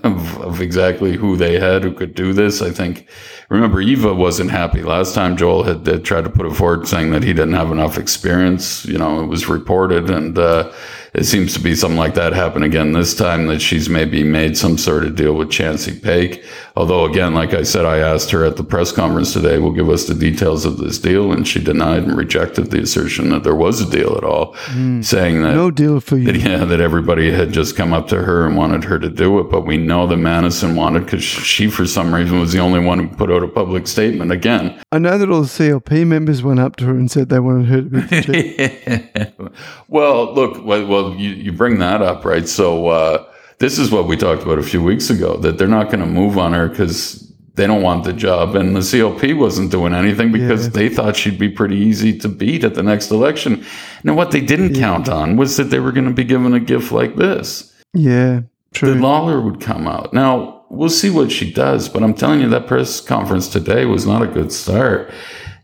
of, of exactly who they had who could do this. I think, remember, Eva wasn't happy last time. Joel had, had tried to put it forward, saying that he didn't have enough experience. You know, it was reported, and uh, it seems to be something like that happen again this time, that she's maybe made some sort of deal with Chanston Paik. Although, again, like I said, I asked her at the press conference today, will give us the details of this deal, and she denied and rejected the assertion that there was a deal at all, mm, saying that no deal for you. That, yeah, that everybody had just come up to her and wanted her to do it. But we know that Manison wanted, because she, for some reason, was the only one who put out a public statement again. I know that all the C L P members went up to her and said they wanted her to be the chief. Well, look, well, well you, you bring that up, right? So uh, this is what we talked about a few weeks ago, that they're not going to move on her because they don't want the job. And the C L P wasn't doing anything because yeah. they thought she'd be pretty easy to beat at the next election. Now, what they didn't yeah. count on was that they were going to be given a gift like this. Yeah, true. That Lawler would come out. Now, we'll see what she does. But I'm telling you, that press conference today was not a good start.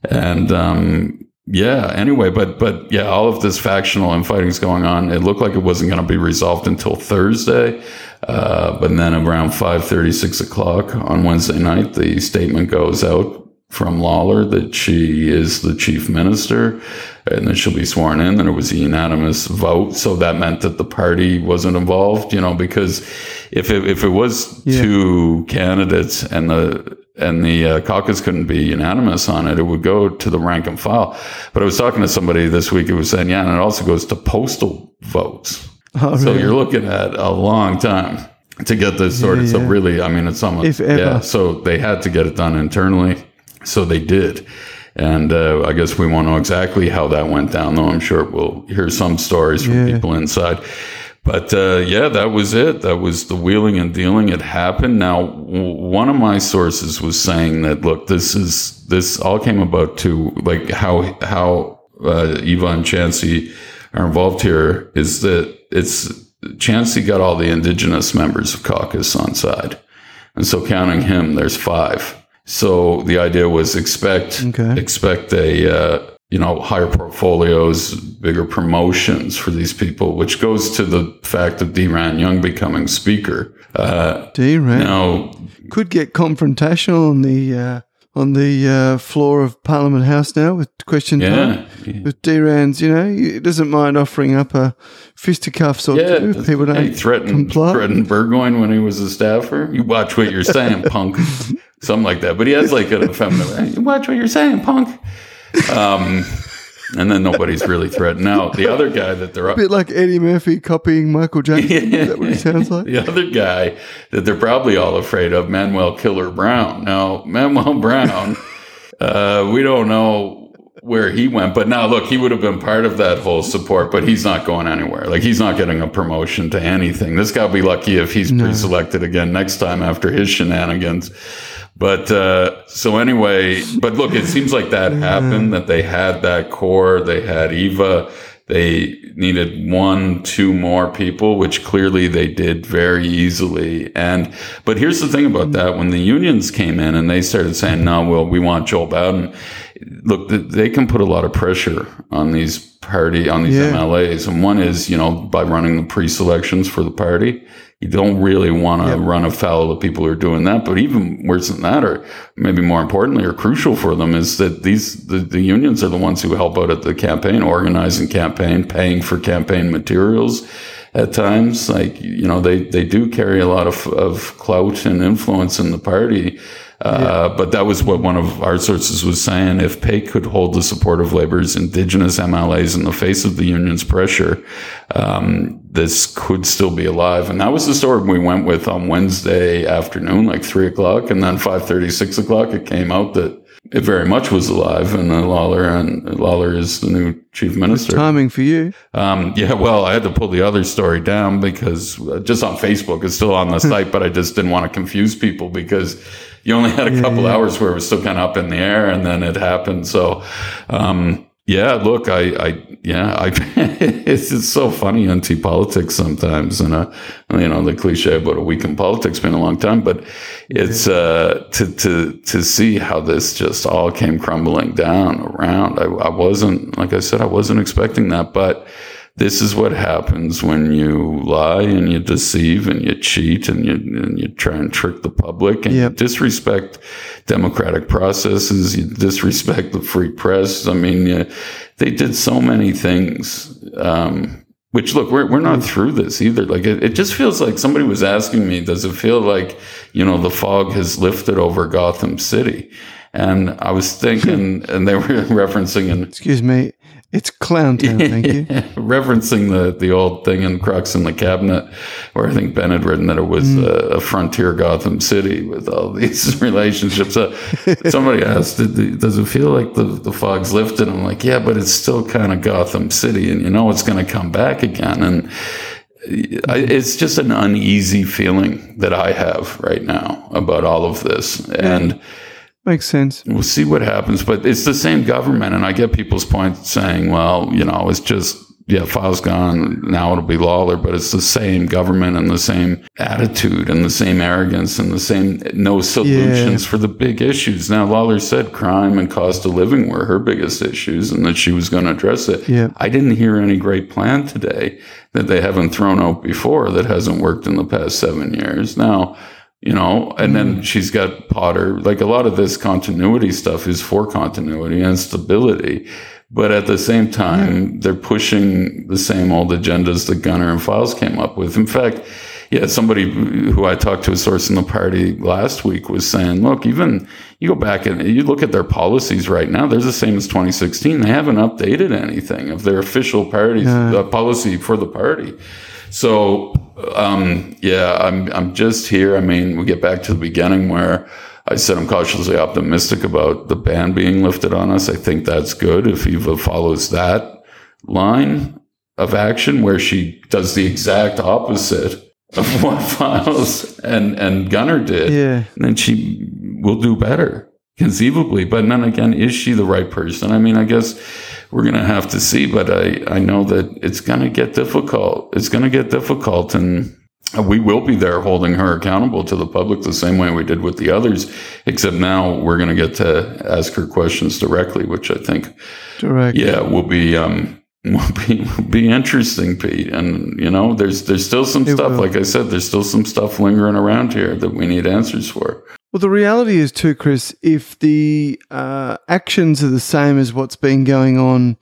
And, um, yeah, anyway, but, but yeah, all of this factional infighting is going on. It looked like it wasn't going to be resolved until Thursday. Uh, but then around five thirty, six o'clock on Wednesday night, the statement goes out from Lawler that she is the chief minister and that she'll be sworn in. And it was a unanimous vote. So that meant that the party wasn't involved, you know, because if it, if it was yeah. two candidates and the, and the uh, caucus couldn't be unanimous on it, it would go to the rank and file. But I was talking to somebody this week who was saying, yeah, and it also goes to postal votes. Oh, so really? You're looking at a long time to get this sorted. Yeah, yeah. So really, I mean, it's almost, if ever. Yeah, so they had to get it done internally. So they did. And uh, I guess we won't know exactly how that went down, though. I'm sure we'll hear some stories from yeah. people inside. But, uh, yeah, that was it. That was the wheeling and dealing. It happened. Now, w- one of my sources was saying that, look, this is, this all came about to, like, how, how, uh, Eva and Chansey are involved here is that it's, Chansey got all the indigenous members of caucus on side. And so counting him, there's five. So the idea was expect, okay. expect a, uh, you know, higher portfolios, bigger promotions for these people, which goes to the fact of D Ran Young becoming speaker. Uh, D Ran now could get confrontational on the uh, on the uh, floor of Parliament House now with question yeah, time yeah. with D Ran's. You know, he doesn't mind offering up a fisticuffs or yeah, two if people don't hey, threaten, comply. Threatened Burgoyne when he was a staffer. You watch what you're saying, punk. Something like that. But he has like an effeminate. Hey, you watch what you're saying, punk. Um, and then nobody's really threatened. Now, the other guy that they're... A bit like Eddie Murphy copying Michael Jackson. Is that what he sounds like? The other guy that they're probably all afraid of, Manuel Killer Brown. Now, Manuel Brown, uh, we don't know where he went. But now, look, he would have been part of that whole support, but he's not going anywhere. Like, he's not getting a promotion to anything. This guy will be lucky if he's no. pre-selected again next time after his shenanigans. But uh, so anyway, but look, it seems like that happened, that they had that core. They had Eva. They needed one, two more people, which clearly they did very easily. And but here's the thing about that. When the unions came in and they started saying, no, well, we want Joel Bowden. Look, they can put a lot of pressure on these party, on these yeah. M L As. And one is, you know, by running the pre-selections for the party. You don't really want to yep. run afoul of people who are doing that. But even worse than that, or maybe more importantly or crucial for them, is that these the, the unions are the ones who help out at the campaign, organizing campaign, paying for campaign materials at times. Like, you know, they, they do carry a lot of, of clout and influence in the party. Uh, yeah. But that was what one of our sources was saying. If Paik could hold the support of Labor's indigenous M L As in the face of the union's pressure, um, this could still be alive. And that was the story we went with on Wednesday afternoon, like three o'clock. And then five thirty, six o'clock, it came out that it very much was alive. And uh, Lawler and uh, Lawler is the new chief minister. Good timing for you. Um, yeah, well, I had to pull the other story down because uh, just on Facebook, it's still on the site, but I just didn't want to confuse people because you only had a yeah, couple yeah. hours where it was still kind of up in the air, and then it happened. So, um, yeah, look, I, I yeah, I, it's, it's so funny, N T politics sometimes, and uh, you know, the cliche about a week in politics been a long time, but it's uh, to to to see how this just all came crumbling down around. I, I wasn't, like I said, I wasn't expecting that, but this is what happens when you lie and you deceive and you cheat and you and you try and trick the public and yep. you disrespect democratic processes. You disrespect the free press. I mean, you, they did so many things um, Which, look, we're we're not through this either. Like, it, it just feels like somebody was asking me, does it feel like, you know, the fog has lifted over Gotham City? And I was thinking, and they were referencing, and excuse me, it's clown town, thank you. Referencing the, the old thing in Crux in the Cabinet, where I think Ben had written that it was mm. a, a frontier Gotham City with all these relationships. Uh, somebody asked, does it feel like the, the fog's lifted? I'm like, yeah, but it's still kind of Gotham City, and you know it's going to come back again. And I, it's just an uneasy feeling that I have right now about all of this. And makes sense. We'll see what happens, but it's the same government, and I get people's point saying, well, you know, it's just, yeah, Fyles gone, now it'll be Lawler, but it's the same government and the same attitude and the same arrogance and the same no solutions yeah. for the big issues. Now, Lawler said crime and cost of living were her biggest issues and that she was going to address it. Yeah. I didn't hear any great plan today that they haven't thrown out before that hasn't worked in the past seven years. Now, you know, and then she's got Potter. Like, a lot of this continuity stuff is for continuity and stability. But at the same time, they're pushing the same old agendas that Gunner and Fyles came up with. In fact, yeah, somebody who I talked to, a source in the party last week, was saying, look, even you go back and you look at their policies right now, they're the same as twenty sixteen. They haven't updated anything of their official party uh, policy for the party. So, um, yeah, I'm I'm just here. I mean, we get back to the beginning where I said I'm cautiously optimistic about the ban being lifted on us. I think that's good if Eva follows that line of action, where she does the exact opposite of what Fyles and, and Gunner did. Yeah. And then she will do better, conceivably. But then again, is she the right person? I mean, I guess we're going to have to see, but I, I know that it's going to get difficult. It's going to get difficult, and we will be there holding her accountable to the public the same way we did with the others, except now we're going to get to ask her questions directly, which I think, Direct. yeah, will be, um, will be, will be interesting, Pete. And, you know, there's, there's still some it stuff, will. like I said, there's still some stuff lingering around here that we need answers for. Well, the reality is too, Chris, if the uh, actions are the same as what's been going on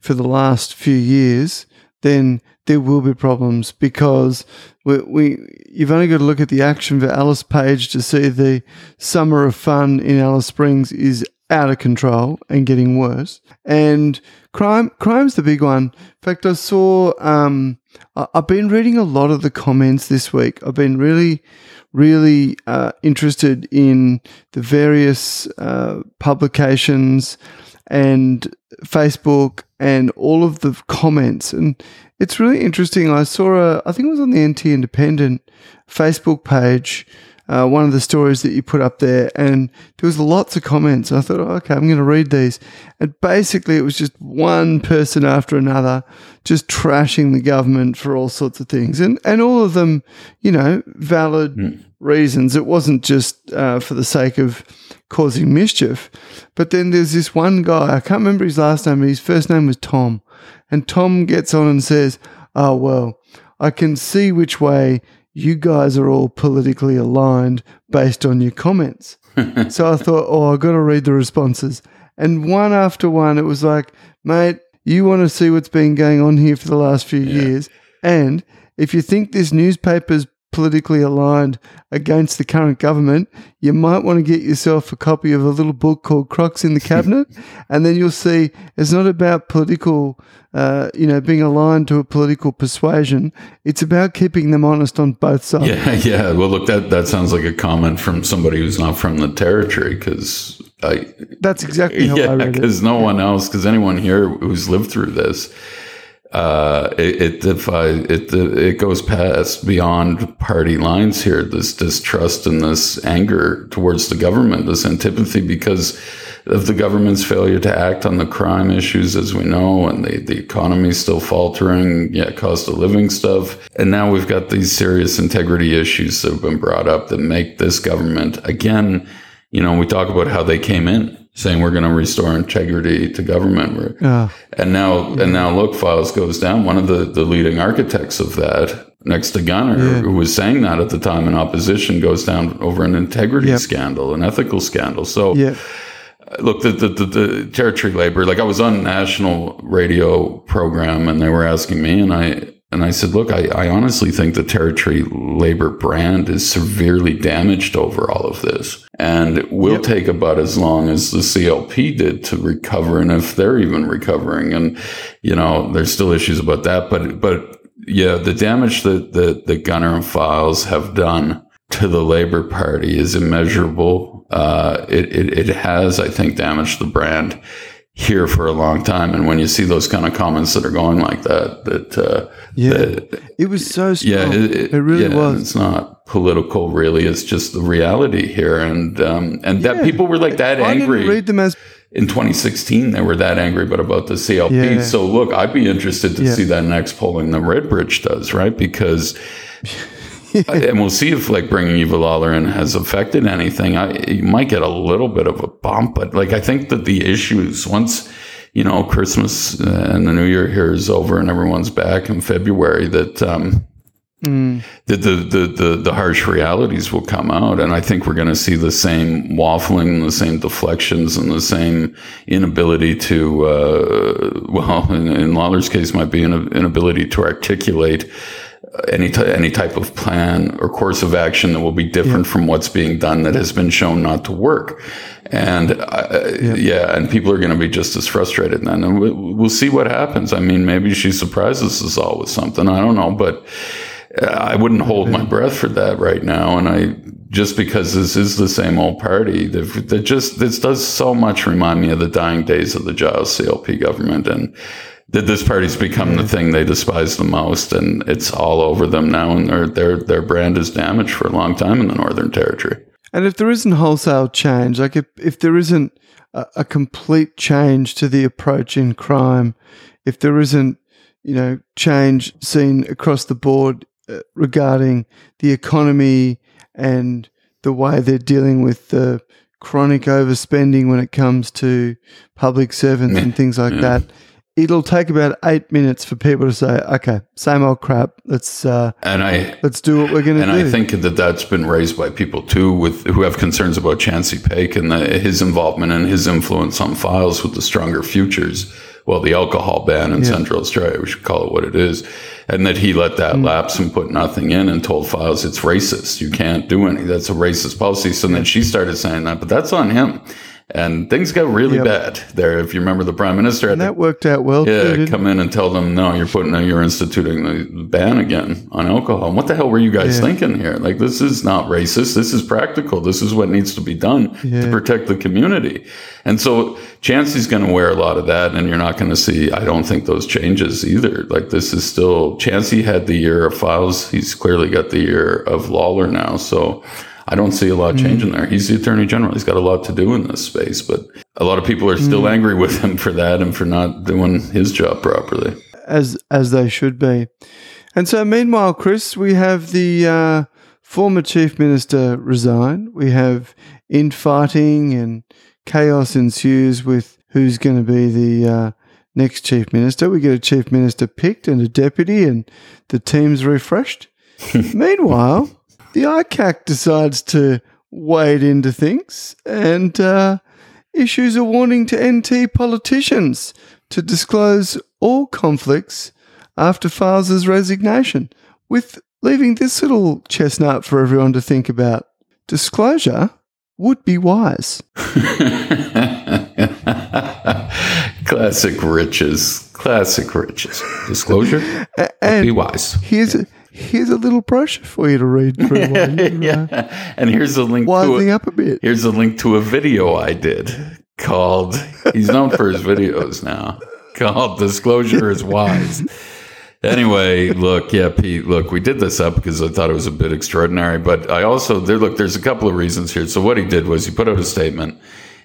for the last few years, then there will be problems, because we, we you've only got to look at the action for Alice Page to see the summer of fun in Alice Springs is out of control and getting worse. And crime, crime's the big one. In fact, I saw um, I, I've been reading a lot of the comments this week. I've been really... really uh, interested in the various uh, publications and Facebook and all of the comments. And it's really interesting. I saw, a, I think it was on the N T Independent Facebook page, uh, one of the stories that you put up there, and there was lots of comments. I thought, oh, okay, I'm going to read these. And basically it was just one person after another just trashing the government for all sorts of things. And and all of them, you know, valid mm. reasons. It wasn't just uh, for the sake of causing mischief. But then there's this one guy, I can't remember his last name, but his first name was Tom. And Tom gets on and says, oh, well, I can see which way you guys are all politically aligned based on your comments. So I thought, oh, I've got to read the responses. And one after one, it was like, mate, you want to see what's been going on here for the last few yeah. years. And if you think this newspaper's politically aligned against the current government, you might want to get yourself a copy of a little book called Crux in the Cabinet, and then you'll see it's not about political, uh, you know, being aligned to a political persuasion. It's about keeping them honest on both sides. Yeah, yeah. Well, look, that, that sounds like a comment from somebody who's not from the territory, because I. That's exactly how yeah, I read it. Because no yeah. one else, because anyone here who's lived through this. Uh, it, it defies, it, it goes past beyond party lines here, this distrust and this anger towards the government, this antipathy because of the government's failure to act on the crime issues, as we know, and the, the economy still faltering, yeah, cost of living stuff. And now we've got these serious integrity issues that have been brought up that make this government, again, you know, we talk about how they came in, saying we're going to restore integrity to government. Oh. And now, and now, look, Fyles goes down. One of the, the leading architects of that, next to Gunner, yeah. who was saying that at the time in opposition, goes down over an integrity yep. scandal, an ethical scandal. So, yep. look, the, the, the, the Territory Labor, like I was on a national radio program and they were asking me, and I and I said, look, I, I honestly think the Territory Labor brand is severely damaged over all of this. And it will yep. take about as long as the C L P did to recover, and if they're even recovering. And, you know, there's still issues about that. But, but yeah, the damage that the, the Gunner and Fyles have done to the Labor Party is immeasurable. Uh, it, it, it has, I think, damaged the brand here for a long time. And when you see those kind of comments that are going like that, that, uh, yeah, that, it was so strong. Yeah, it, it, it really yeah, was. It's not political, really. It's just the reality here. And, um, and yeah, that people were like that I angry. Didn't read them as- In twenty sixteen, they were that angry, but about the C L P. Yeah. So look, I'd be interested to yeah. see that next polling that Redbridge does, right? Because, and we'll see if like bringing Eva Lawler in has affected anything. I, you might get a little bit of a bump, but like, I think that the issues, once, you know, Christmas and the New Year here is over and everyone's back in February, that, um, Mm. The, the, the, the, the harsh realities will come out, and I think we're going to see the same waffling, the same deflections, and the same inability to, uh, well, in, in Lawler's case, might be an inability to articulate any t- any type of plan or course of action that will be different yeah. from what's being done that has been shown not to work. And uh, yeah. yeah, and people are going to be just as frustrated then. And we, we'll see what happens. I mean, maybe she surprises us all with something. I don't know, but I wouldn't hold my breath for that right now. And I, just because this is the same old party, that just, this does so much remind me of the dying days of the Giles C L P government, and that this party's become the thing they despise the most, and it's all over them now. And their, their, their brand is damaged for a long time in the Northern Territory. And if there isn't wholesale change, like if, if there isn't a, a complete change to the approach in crime, if there isn't, you know, change seen across the board regarding the economy and the way they're dealing with the chronic overspending when it comes to public servants and things like yeah. that, it'll take about eight minutes for people to say, okay, same old crap, let's uh, and I, let's do what we're going to do. And I think that that's been raised by people too with who have concerns about Chanston Paik and the, his involvement and his influence on Fyles with the Stronger Futures. Well, the alcohol ban in yeah. Central Australia, we should call it what it is, and that he let that mm. lapse and put nothing in and told Fyles it's racist. You can't do any. That's a racist policy. So then she started saying that, but that's on him. And things got really yep. bad there. If you remember, the Prime Minister, and that to, worked out well. Yeah, too, come in and tell them, no, you're putting, you're instituting the ban again on alcohol. And what the hell were you guys yeah. thinking here? Like, this is not racist. This is practical. This is what needs to be done yeah. to protect the community. And so, Chanston's going to wear a lot of that, and you're not going to see, I don't think, those changes either. Like, this is still, Chanston had the year of Fyles. He's clearly got the year of Lawler now. So I don't see a lot of change mm. in there. He's the Attorney General. He's got a lot to do in this space, but a lot of people are still mm. angry with him for that and for not doing his job properly. As as they should be. And so meanwhile, Chris, we have the uh, former Chief Minister resign. We have infighting and chaos ensues with who's going to be the uh, next Chief Minister. We get a Chief Minister picked and a deputy, and the team's refreshed. Meanwhile, the I C A C decides to wade into things and uh, issues a warning to N T politicians to disclose all conflicts after Fyles' resignation, with leaving this little chestnut for everyone to think about. Disclosure would be wise. Classic riches. Classic riches. Disclosure would be wise. Here's yeah. a... Here's a little brochure for you to read through. yeah. uh, and here's a link winding to a, up a bit. Here's a link to a video I did called, he's known for his videos now, called Disclosure is Wise. Anyway, look, yeah, Pete, look, we did this up because I thought it was a bit extraordinary, but I also, there, look, there's a couple of reasons here. So what he did was he put out a statement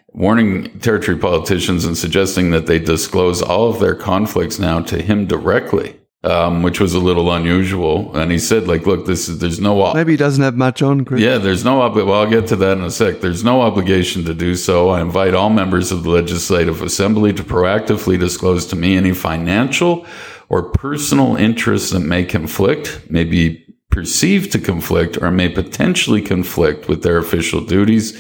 warning Territory politicians and suggesting that they disclose all of their conflicts now to him directly. Um, which was a little unusual. And he said, like, look, this is, there's no... Ob- Maybe he doesn't have much on, Chris. Yeah, there's no... Ob- well, I'll get to that in a sec. There's no obligation to do so. I invite all members of the Legislative Assembly to proactively disclose to me any financial or personal interests that may conflict, may be perceived to conflict, or may potentially conflict with their official duties.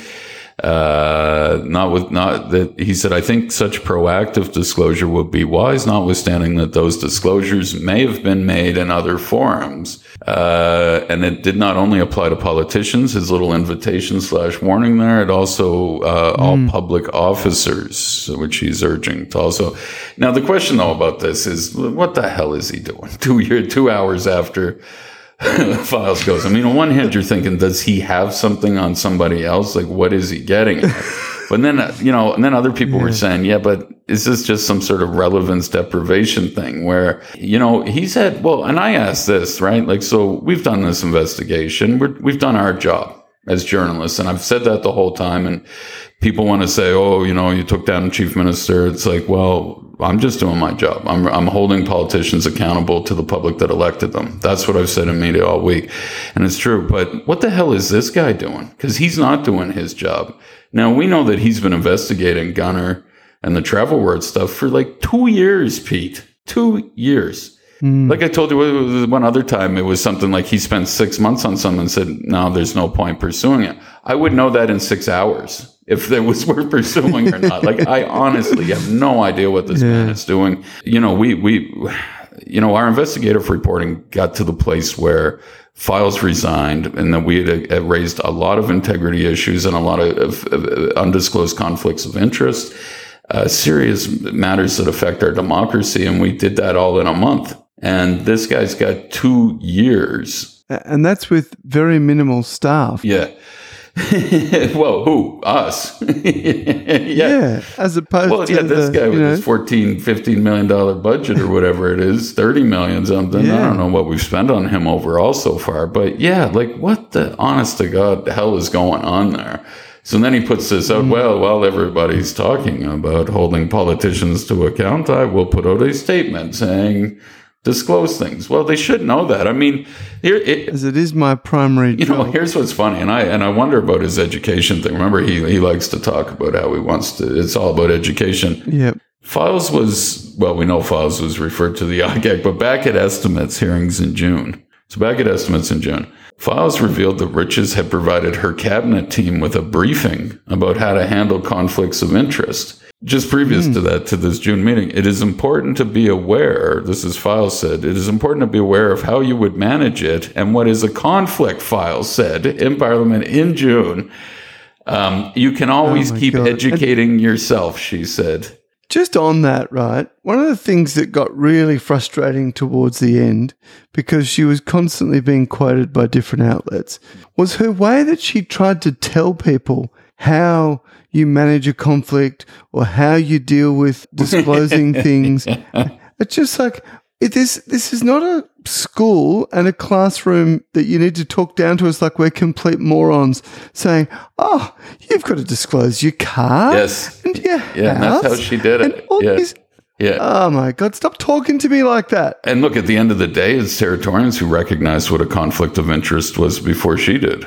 Uh, not with not that he said, I think such proactive disclosure would be wise, notwithstanding that those disclosures may have been made in other forums. Uh, and it did not only apply to politicians, his little invitation slash warning there, it also, uh, mm. all public officers, which he's urging to also. Now, the question though about this is, what the hell is he doing? Two year, two hours after Fyles goes. I mean, on one hand, you're thinking, does he have something on somebody else? Like, what is he getting at? But then, you know, and then other people yeah. were saying, yeah, but is this just some sort of relevance deprivation thing where, you know, he said, well, and I asked this, right? Like, so we've done this investigation. We're, we've done our job as journalists. And I've said that the whole time. And people want to say, oh, you know, you took down Chief Minister. It's like, well, I'm just doing my job. I'm, I'm holding politicians accountable to the public that elected them. That's what I've said in media all week. And it's true. But what the hell is this guy doing? Because he's not doing his job. Now, we know that he's been investigating Gunner and the travel word stuff for like two years, Pete. Two years. Mm. Like I told you one other time, it was something like he spent six months on something and said, no, there's no point pursuing it. I would know that in six hours. If it was worth pursuing or not. Like, I honestly have no idea what this yeah. man is doing. You know, we, we, you know, our investigative reporting got to the place where Fyles resigned and then we had, had raised a lot of integrity issues and a lot of, of, of undisclosed conflicts of interest, uh, serious matters that affect our democracy. And we did that all in a month. And this guy's got two years. And that's with very minimal staff. Yeah. Well, who? Us. yeah. yeah. As opposed well, to yeah, this the, guy with know. his fourteen, fifteen million dollar budget or whatever it is, thirty million something. Yeah. I don't know what we've spent on him overall so far. But yeah, like what the honest to God hell is going on there? So then he puts this out, mm. well, while everybody's talking about holding politicians to account, I will put out a statement saying disclose things. Well, they should know that. I mean, here, it, as it is my primary you job. know, here's what's funny. And I, and I wonder about his education thing. Remember, he, he likes to talk about how he wants to, it's all about education. Yep. Fyles was, well, we know Fyles was referred to the I C A C, but back at estimates hearings in June. So back at estimates in June, Fyles revealed that Riches had provided her cabinet team with a briefing about how to handle conflicts of interest. Just previous mm. to that, to this June meeting, it is important to be aware, this is Fyles said, it is important to be aware of how you would manage it and what is a conflict, Fyles said, in Parliament in June. Um, you can always oh keep God. educating and yourself, she said. Just on that, right, one of the things that got really frustrating towards the end, because she was constantly being quoted by different outlets, was her way that she tried to tell people how you manage a conflict or how you deal with disclosing things. It's just like, it is, this is not a school and a classroom that you need to talk down to us like we're complete morons saying, oh, you've got to disclose your car. Yes. And your yeah, and that's how she did it. Yeah. These- Yeah. Oh, my God. Stop talking to me like that. And look, at the end of the day, it's Territorians who recognized what a conflict of interest was before she did.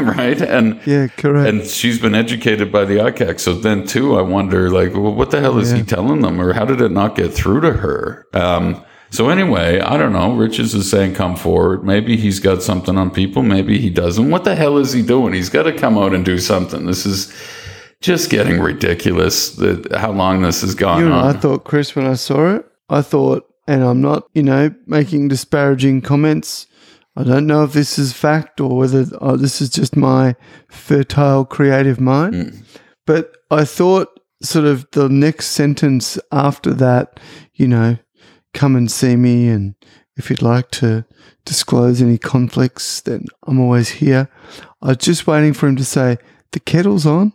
Right? And yeah, correct. And she's been educated by the I C A C. So then, too, I wonder, like, well, what the hell is yeah. he telling them? Or how did it not get through to her? Um, so anyway, I don't know. Riches is saying come forward. Maybe he's got something on people. Maybe he doesn't. What the hell is he doing? He's got to come out and do something. This is just getting ridiculous, that how long this has gone you know, on. I thought, Chris, when I saw it, I thought, and I'm not, you know, making disparaging comments. I don't know if this is fact or whether oh, this is just my fertile creative mind. Mm. But I thought sort of the next sentence after that, you know, come and see me, and if you'd like to disclose any conflicts, then I'm always here. I was just waiting for him to say, the kettle's on.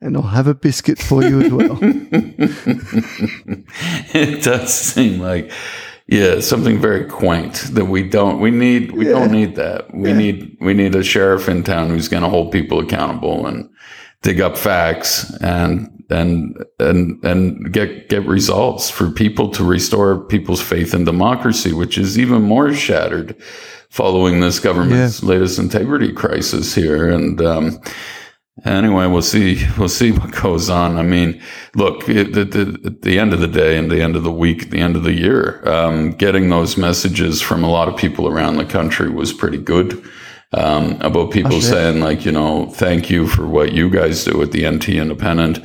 And I'll have a biscuit for you as well. It does seem like, yeah, something very quaint that we don't, we need, we yeah. don't need that. We yeah. need, we need a sheriff in town who's going to hold people accountable and dig up facts and, and, and, and get, get results for people, to restore people's faith in democracy, which is even more shattered following this government's yeah. latest integrity crisis here. And, um, Anyway, we'll see. We'll see what goes on. I mean, look, at the, the, the end of the day and the end of the week, the end of the year, um, getting those messages from a lot of people around the country was pretty good. um, about people oh, saying like, you know, thank you for what you guys do with the N T Independent.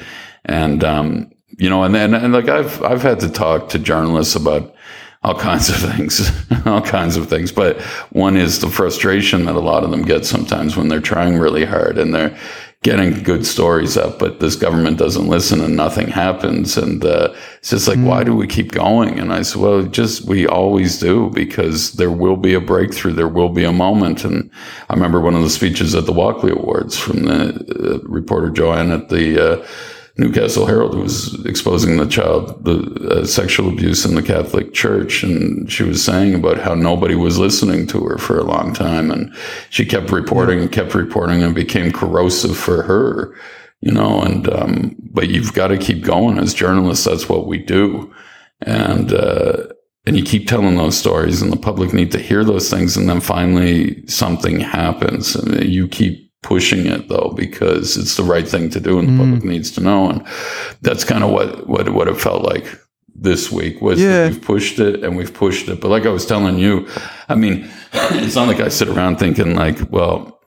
And, um, you know, and then, and, and like I've, I've had to talk to journalists about all kinds of things, all kinds of things. But one is the frustration that a lot of them get sometimes when they're trying really hard and they're getting good stories up, but this government doesn't listen and nothing happens. And uh, it's just like, mm. why do we keep going? And I said, well, just, we always do, because there will be a breakthrough. There will be a moment. And I remember one of the speeches at the Walkley Awards from the uh, reporter Joanne at the uh, Newcastle Herald, who was exposing the child, the uh, sexual abuse in the Catholic Church. And she was saying about how nobody was listening to her for a long time. And she kept reporting and kept reporting and became corrosive for her, you know, and, um, but you've got to keep going as journalists. That's what we do. And, uh, and you keep telling those stories and the public need to hear those things. And then finally something happens and you keep pushing it, though, because it's the right thing to do and the mm. public needs to know. And that's kind of what what what it felt like this week was yeah. that we've pushed it and we've pushed it. But like I was telling you, I mean, it's not like I sit around thinking like, well,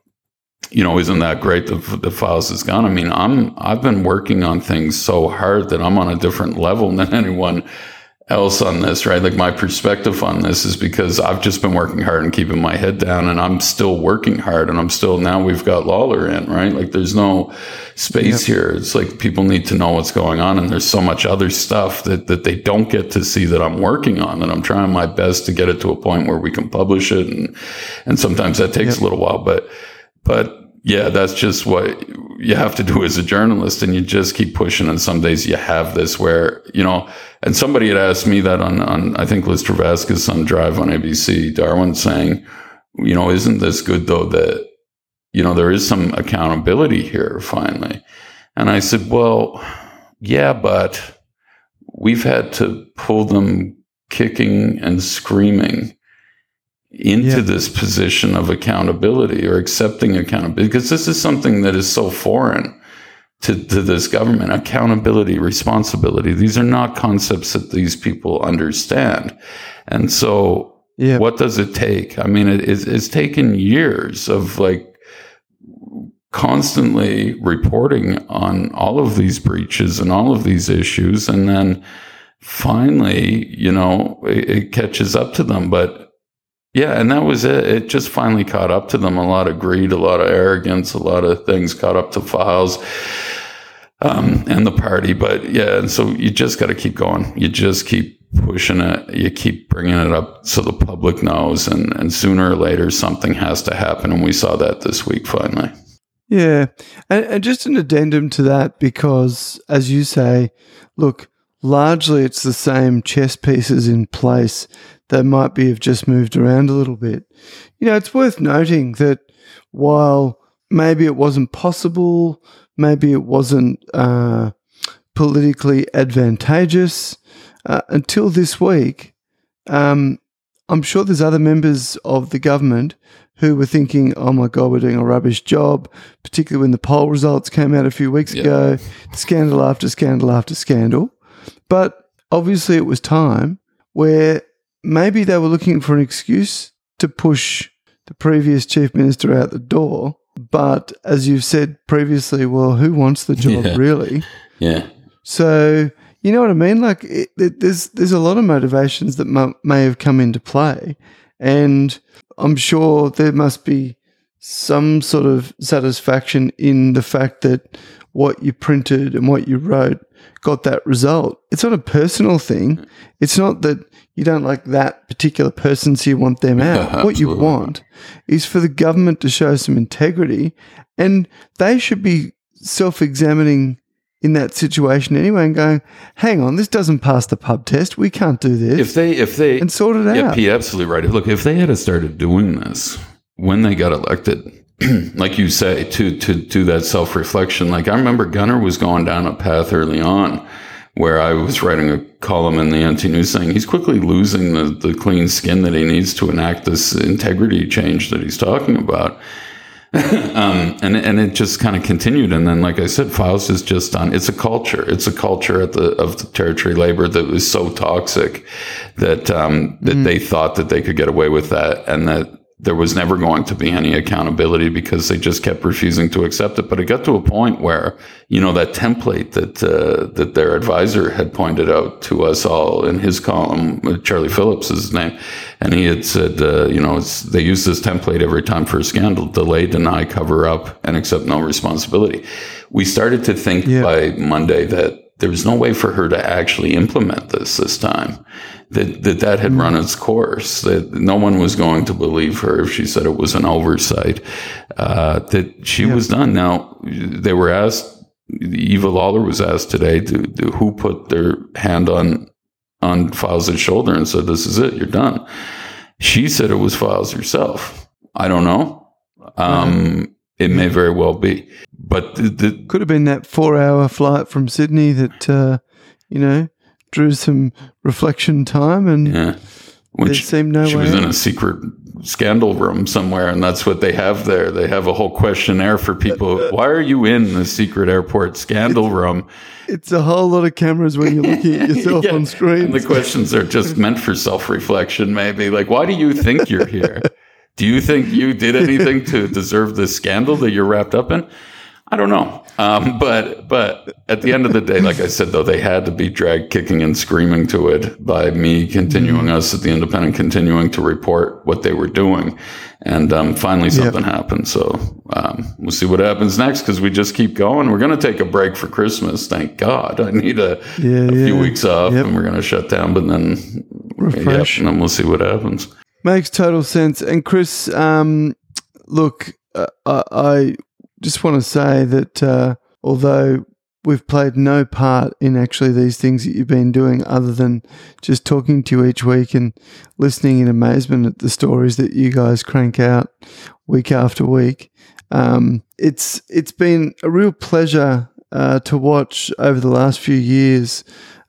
you know, isn't that great the the Fyles is gone? I mean, I'm I've been working on things so hard that I'm on a different level than anyone else on this, right? Like my perspective on this is because I've just been working hard and keeping my head down, and I'm still working hard, and I'm still, now we've got Lawler in, right? Like there's no space yep. here. It's like people need to know what's going on, and there's so much other stuff that, that they don't get to see that I'm working on, and I'm trying my best to get it to a point where we can publish it. And, and sometimes that takes yep. a little while, but, but yeah, that's just what you have to do as a journalist, and you just keep pushing. And some days you have this where, you know, and somebody had asked me that on, on I think Liz Travasca's some drive on A B C Darwin, saying, you know, isn't this good though that, you know, there is some accountability here finally? And I said, well, yeah, but we've had to pull them kicking and screaming into yeah. this position of accountability or accepting accountability, because this is something that is so foreign to, to this government. Accountability, responsibility, these are not concepts that these people understand. And so yeah. what does it take? I mean, it, it's, it's taken years of like constantly reporting on all of these breaches and all of these issues, and then finally, you know, it, it catches up to them. But yeah, and that was it. It just finally caught up to them. A lot of greed, a lot of arrogance, a lot of things caught up to Fyles um, and the party. But yeah, and so you just got to keep going. You just keep pushing it. You keep bringing it up so the public knows. And, and sooner or later, something has to happen. And we saw that this week finally. Yeah. And, and just an addendum to that, because as you say, look, largely it's the same chess pieces in place. They might be have just moved around a little bit. You know, it's worth noting that while maybe it wasn't possible, maybe it wasn't uh, politically advantageous uh, until this week, um, I'm sure there's other members of the government who were thinking, oh my God, we're doing a rubbish job, particularly when the poll results came out a few weeks yeah. ago, scandal after scandal after scandal. But obviously it was time where maybe they were looking for an excuse to push the previous chief minister out the door. But as you've said previously, well, who wants the job yeah. really? Yeah. So, you know what I mean? Like it, it, there's there's a lot of motivations that m- may have come into play. And I'm sure there must be some sort of satisfaction in the fact that what you printed and what you wrote got that result. It's not a personal thing. It's not that you don't like that particular person, so you want them out. Yeah, what you want is for the government to show some integrity, and they should be self-examining in that situation anyway and going, hang on, this doesn't pass the pub test. We can't do this. If they, if they, and sort it yeah, out. Yeah, Pete, absolutely right. Look, if they had started doing this when they got elected, like you say, to, to do that self-reflection. Like I remember Gunner was going down a path early on where I was writing a column in the N T News saying he's quickly losing the, the clean skin that he needs to enact this integrity change that he's talking about. um, and, and it just kind of continued. And then, like I said, Fyles is just on, it's a culture. It's a culture at the, of the Territory Labor that was so toxic that, um, that mm. they thought that they could get away with that. And that, there was never going to be any accountability because they just kept refusing to accept it. But it got to a point where, you know, that template that uh, that their advisor had pointed out to us all in his column, Charlie Phillips is his name, and he had said, uh, you know, it's, they use this template every time for a scandal: delay, deny, cover up, and accept no responsibility. We started to think yeah. by Monday that there was no way for her to actually implement this this time, that that, that had run its course, that no one was going to believe her if she said it was an oversight, uh, that she yeah. was done. Now, they were asked, Eva Lawler was asked today, to, to who put their hand on, on Fyles' shoulder and said, this is it, you're done. She said it was Fyles herself. I don't know. Um, it may very well be. But the, the could have been that four-hour flight from Sydney that, uh, you know, drew some reflection time, and yeah. there she, seemed no she way. She was out. In a secret scandal room somewhere, and that's what they have there. They have a whole questionnaire for people. Uh, uh, Why are you in the secret airport scandal it's, room? It's a whole lot of cameras when you're looking at yourself yeah. on screen. And the questions are just meant for self-reflection, maybe. Like, why do you think you're here? Do you think you did anything to deserve this scandal that you're wrapped up in? I don't know. Um, but but at the end of the day, like I said, though, they had to be dragged kicking and screaming to it by me continuing, us at the Independent continuing to report what they were doing. And um, finally something yep. happened. So um, we'll see what happens next, because we just keep going. We're going to take a break for Christmas. Thank God. I need a, yeah, a yeah. few weeks off yep. and we're going to shut down. But then, refresh. Yep, and then we'll see what happens. Makes total sense. And Chris, um, look, uh, I... I just want to say that uh, although we've played no part in actually these things that you've been doing other than just talking to you each week and listening in amazement at the stories that you guys crank out week after week, um, it's it's been a real pleasure uh, to watch over the last few years,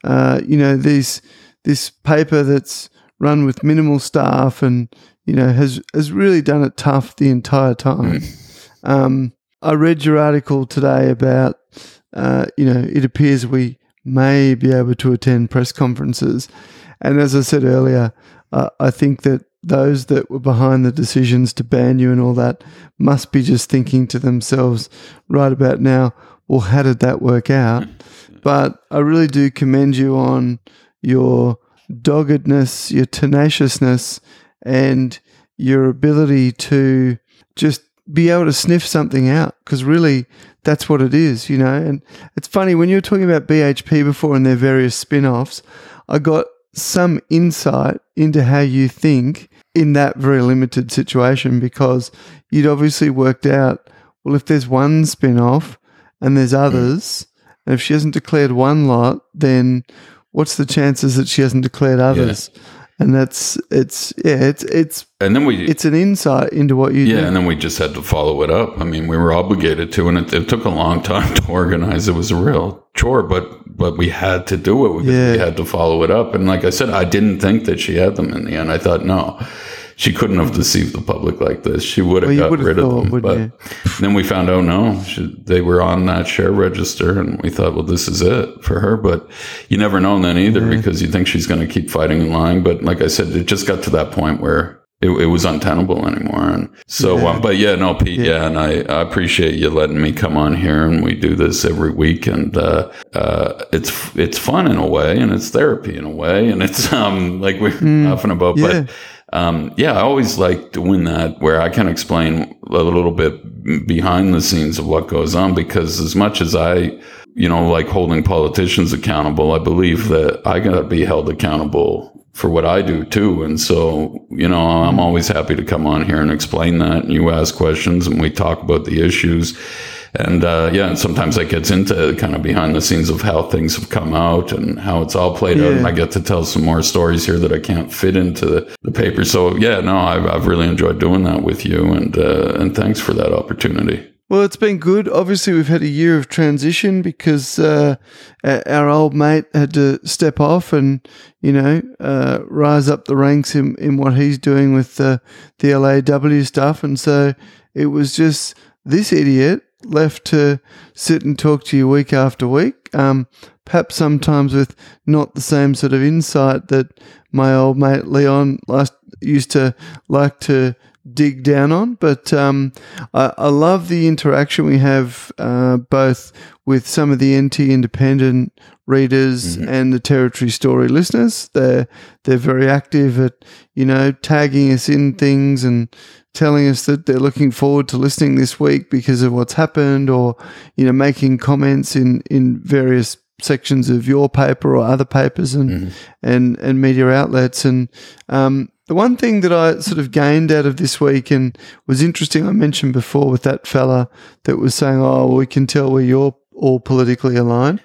uh, you know, these this paper that's run with minimal staff and, you know, has, has really done it tough the entire time. Um I read your article today about, uh, you know, it appears we may be able to attend press conferences. And as I said earlier, uh, I think that those that were behind the decisions to ban you and all that must be just thinking to themselves right about now, well, how did that work out? But I really do commend you on your doggedness, your tenaciousness, and your ability to just be able to sniff something out, because really that's what it is, you know. And it's funny, when you were talking about B H P before and their various spin-offs, I got some insight into how you think in that very limited situation, because you'd obviously worked out, well, if there's one spin-off and there's others, mm. and if she hasn't declared one lot, then what's the chances that she hasn't declared others? Yeah. And that's it's yeah it's it's and then we it's an insight into what you yeah do. And then we just had to follow it up. I mean, we were obligated to, and it, it took a long time to organize. It was a real chore, but but we had to do it. We, yeah. we had to follow it up. And like I said, I didn't think that she had them in the end. I thought, no, she couldn't have deceived the public like this. She would have well, got rid thought, of them. But you? Then we found out, no, she, they were on that share register, and we thought, well, this is it for her. But you never know then either, yeah. because you think she's going to keep fighting and lying. But like I said, it just got to that point where it, it was untenable anymore. And so, yeah. Um, but yeah, no, Pete, yeah, yeah and I, I appreciate you letting me come on here, and we do this every week, and uh, uh, it's it's fun in a way, and it's therapy in a way, and it's um like we're mm, laughing about, yeah. but. Um, yeah, I always like doing that, where I can explain a little bit behind the scenes of what goes on, because as much as I, you know, like holding politicians accountable, I believe that I gotta be held accountable for what I do too. And so, you know, I'm always happy to come on here and explain that, and you ask questions and we talk about the issues. And, uh, yeah, and sometimes that gets into kind of behind the scenes of how things have come out and how it's all played yeah. out. And I get to tell some more stories here that I can't fit into the, the paper. So, yeah, no, I've, I've really enjoyed doing that with you. And, uh, and thanks for that opportunity. Well, it's been good. Obviously, we've had a year of transition because uh, our old mate had to step off and, you know, uh, rise up the ranks in, in what he's doing with uh, the L A W stuff. And so it was just this idiot left to sit and talk to you week after week, um, perhaps sometimes with not the same sort of insight that my old mate Leon last, used to like to dig down on, but um, I, I love the interaction we have uh, both with some of the N T Independent readers mm-hmm. and the Territory Story listeners. They're they're very active at, you know, tagging us in things and telling us that they're looking forward to listening this week because of what's happened, or, you know, making comments in, in various sections of your paper or other papers and mm-hmm. and, and media outlets. And um, the one thing that I sort of gained out of this week and was interesting, I mentioned before with that fella that was saying, oh, we can tell where you're all politically aligned.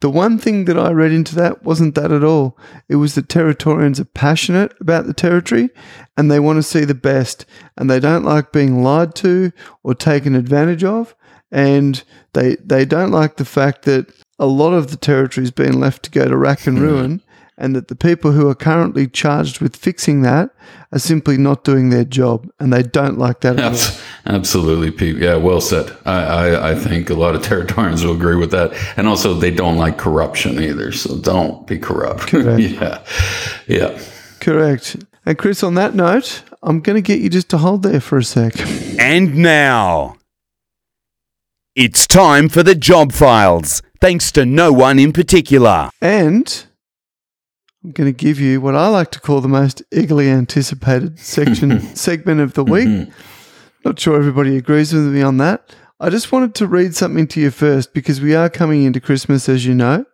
The one thing that I read into that wasn't that at all. It was that Territorians are passionate about the Territory and they want to see the best, and they don't like being lied to or taken advantage of, and they they don't like the fact that a lot of the Territory's been left to go to rack and ruin, and that the people who are currently charged with fixing that are simply not doing their job, and they don't like that at all. Absolutely, Pete. Yeah, well said. I, I, I think a lot of Territorians will agree with that. And also, they don't like corruption either, so don't be corrupt. Correct. yeah. yeah. Correct. And, Chris, on that note, I'm going to get you just to hold there for a sec. And now, it's time for the job files, thanks to no one in particular. And I'm going to give you what I like to call the most eagerly anticipated section segment of the week. Mm-hmm. Not sure everybody agrees with me on that. I just wanted to read something to you first because we are coming into Christmas, as you know,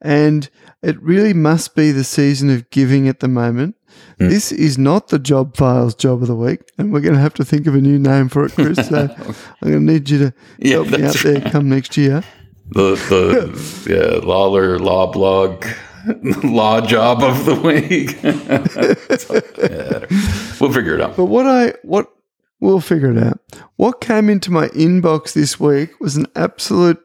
and it really must be the season of giving at the moment. Mm. This is not the Job Files Job of the Week, and we're going to have to think of a new name for it, Chris. So I'm going to need you to yeah, help me out right. there come next year. The, the yeah, Lawler Law Blog. Law Job of the Week. We'll figure it out. But what I what we'll figure it out. What came into my inbox this week was an absolute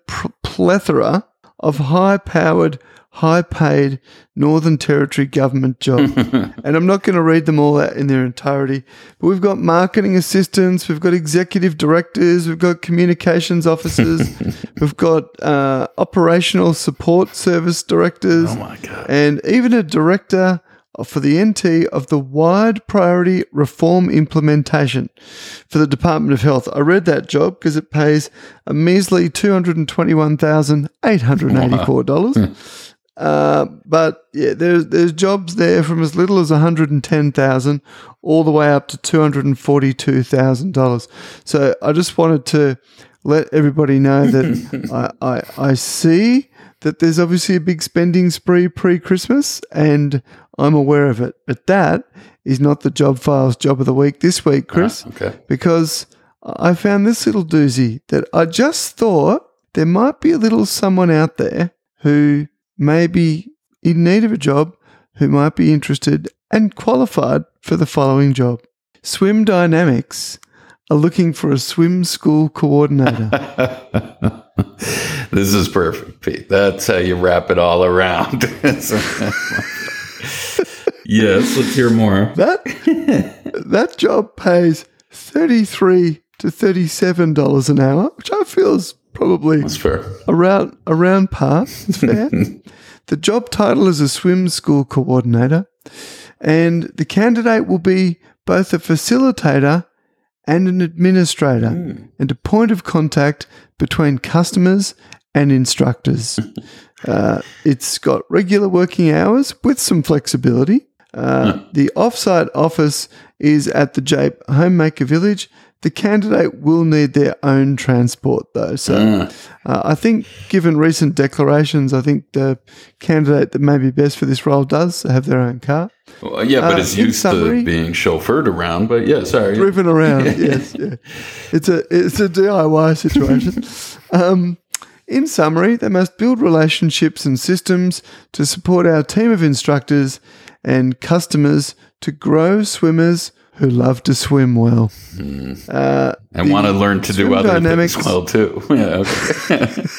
plethora of high-powered, high-paid Northern Territory government jobs, and I'm not going to read them all out in their entirety. But we've got marketing assistants, we've got executive directors, we've got communications officers, we've got uh, operational support service directors, oh my God. and even a director for the N T of the Wide Priority Reform Implementation for the Department of Health. I read that job because it pays a measly two hundred twenty-one thousand eight hundred eighty-four dollars. Wow. Uh, but yeah, there's there's jobs there from as little as one hundred and ten thousand all the way up to two hundred and forty-two thousand dollars. So I just wanted to let everybody know that I, I I see that there's obviously a big spending spree pre-Christmas, and I'm aware of it. But that is not the Job Files Job of the Week this week, Chris. Uh, okay. Because I found this little doozy that I just thought there might be a little someone out there who maybe in need of a job, who might be interested and qualified for the following job. Swim Dynamics are looking for a swim school coordinator. This is perfect, Pete. That's how you wrap it all around. Yes, let's hear more. That that job pays thirty-three to thirty-seven dollars an hour, which I feel is probably That's fair. around around par. It's fair. The job title is a swim school coordinator, and the candidate will be both a facilitator and an administrator mm. and a point of contact between customers and instructors. uh, it's got regular working hours with some flexibility. Uh, mm. The off-site office is at the Jape Homemaker Village. The candidate will need their own transport, though. So uh. Uh, I think, given recent declarations, I think the candidate that may be best for this role does have their own car. Well, yeah, but uh, it's used summary, to being chauffeured around. But, yeah, sorry. Driven around, yes. Yeah. It's a it's a D I Y situation. um, in summary, they must build relationships and systems to support our team of instructors and customers to grow swimmers who love to swim well. Hmm. Uh, and want to learn to do other dynamics, things well too. Yeah, okay.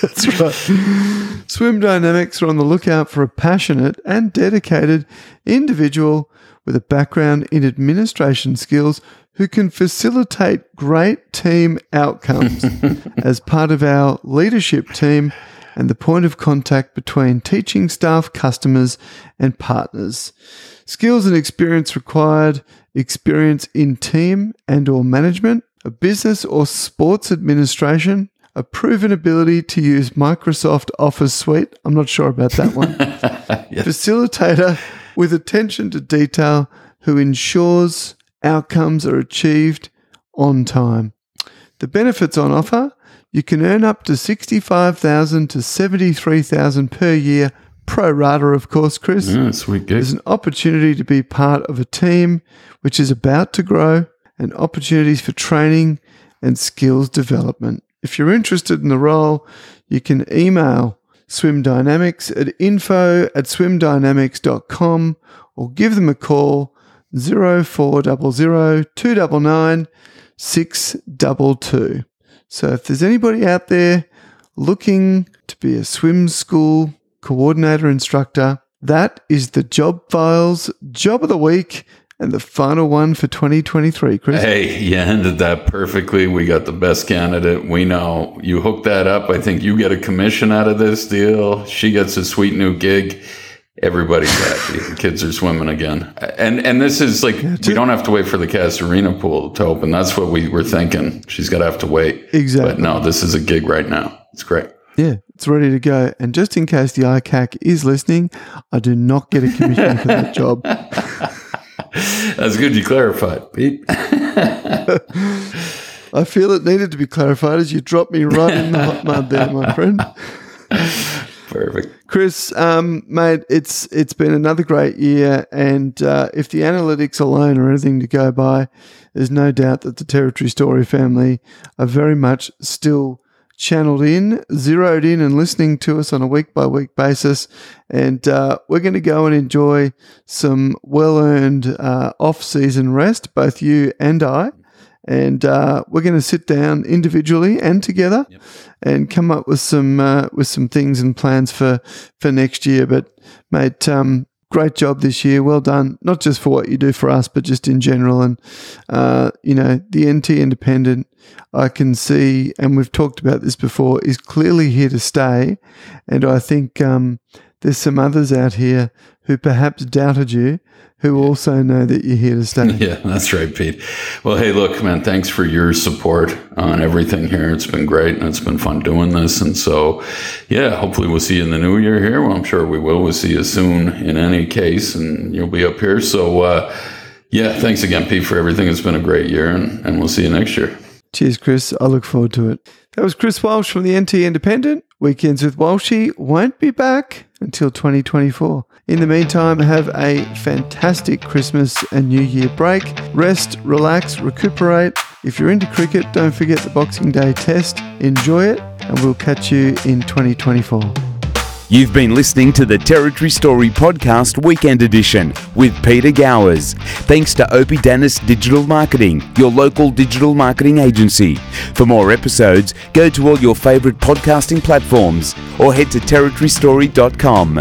That's right. Swim Dynamics are on the lookout for a passionate and dedicated individual with a background in administration skills who can facilitate great team outcomes as part of our leadership team and the point of contact between teaching staff, customers, and partners. Skills and experience required experience in team and or management, a business or sports administration, a proven ability to use Microsoft Office Suite. I'm not sure about that one. Yes. Facilitator with attention to detail who ensures outcomes are achieved on time. The benefits on offer, you can earn up to sixty-five thousand dollars to seventy-three thousand dollars per year, pro rata, of course, Chris. Yeah, sweet gig. There's an opportunity to be part of a team which is about to grow and opportunities for training and skills development. If you're interested in the role, you can email Swim Dynamics at info at swimdynamics dot com or give them a call zero four zero zero two nine nine six two two. So if there's anybody out there looking to be a swim school coordinator instructor, that is the Job Fyles Job of the Week and the final one for twenty twenty-three, Chris. Hey, you ended that perfectly. We got the best candidate. We know you hooked that up. I think you get a commission out of this deal. She gets a sweet new gig. Everybody's happy. The kids are swimming again. And and this is like, yeah, we don't have to wait for the Cass Arena pool to open. That's what we were thinking. She's going to have to wait. Exactly. But no, this is a gig right now. It's great. Yeah, it's ready to go. And just in case the I C A C is listening, I do not get a commission for that job. That's good you clarified, Pete. I feel it needed to be clarified as you dropped me right in the hot mud there, my friend. Perfect. Chris, um, mate, it's it's been another great year, and uh, if the analytics alone are anything to go by, there's no doubt that the Territory Story family are very much still channeled in, zeroed in, and listening to us on a week-by-week basis, and uh, we're going to go and enjoy some well-earned uh, off-season rest, both you and I. And uh, we're going to sit down individually and together, yep, and come up with some uh, with some things and plans for, for next year. But, mate, um, great job this year. Well done, not just for what you do for us, but just in general. And, uh, you know, the N T Independent, I can see, and we've talked about this before, is clearly here to stay. And I think um, there's some others out here who perhaps doubted you, who also know that you're here to stay. Yeah, that's right, Pete. Well, hey, look, man, thanks for your support on everything here. It's been great, and it's been fun doing this. And so, yeah, hopefully we'll see you in the new year here. Well, I'm sure we will. We'll see you soon in any case, and you'll be up here. So, uh, yeah, thanks again, Pete, for everything. It's been a great year, and, and we'll see you next year. Cheers, Chris. I look forward to it. That was Chris Walsh from the N T Independent. Weekends with Walshy won't be back until twenty twenty-four. In the meantime, have a fantastic Christmas and New Year break. Rest, relax, recuperate. If you're into cricket, don't forget the Boxing Day Test. Enjoy it, and we'll catch you in twenty twenty-four. You've been listening to the Territory Story Podcast Weekend Edition with Peter Gowers. Thanks to Opie Dennis Digital Marketing, your local digital marketing agency. For more episodes, go to all your favourite podcasting platforms or head to territory story dot com.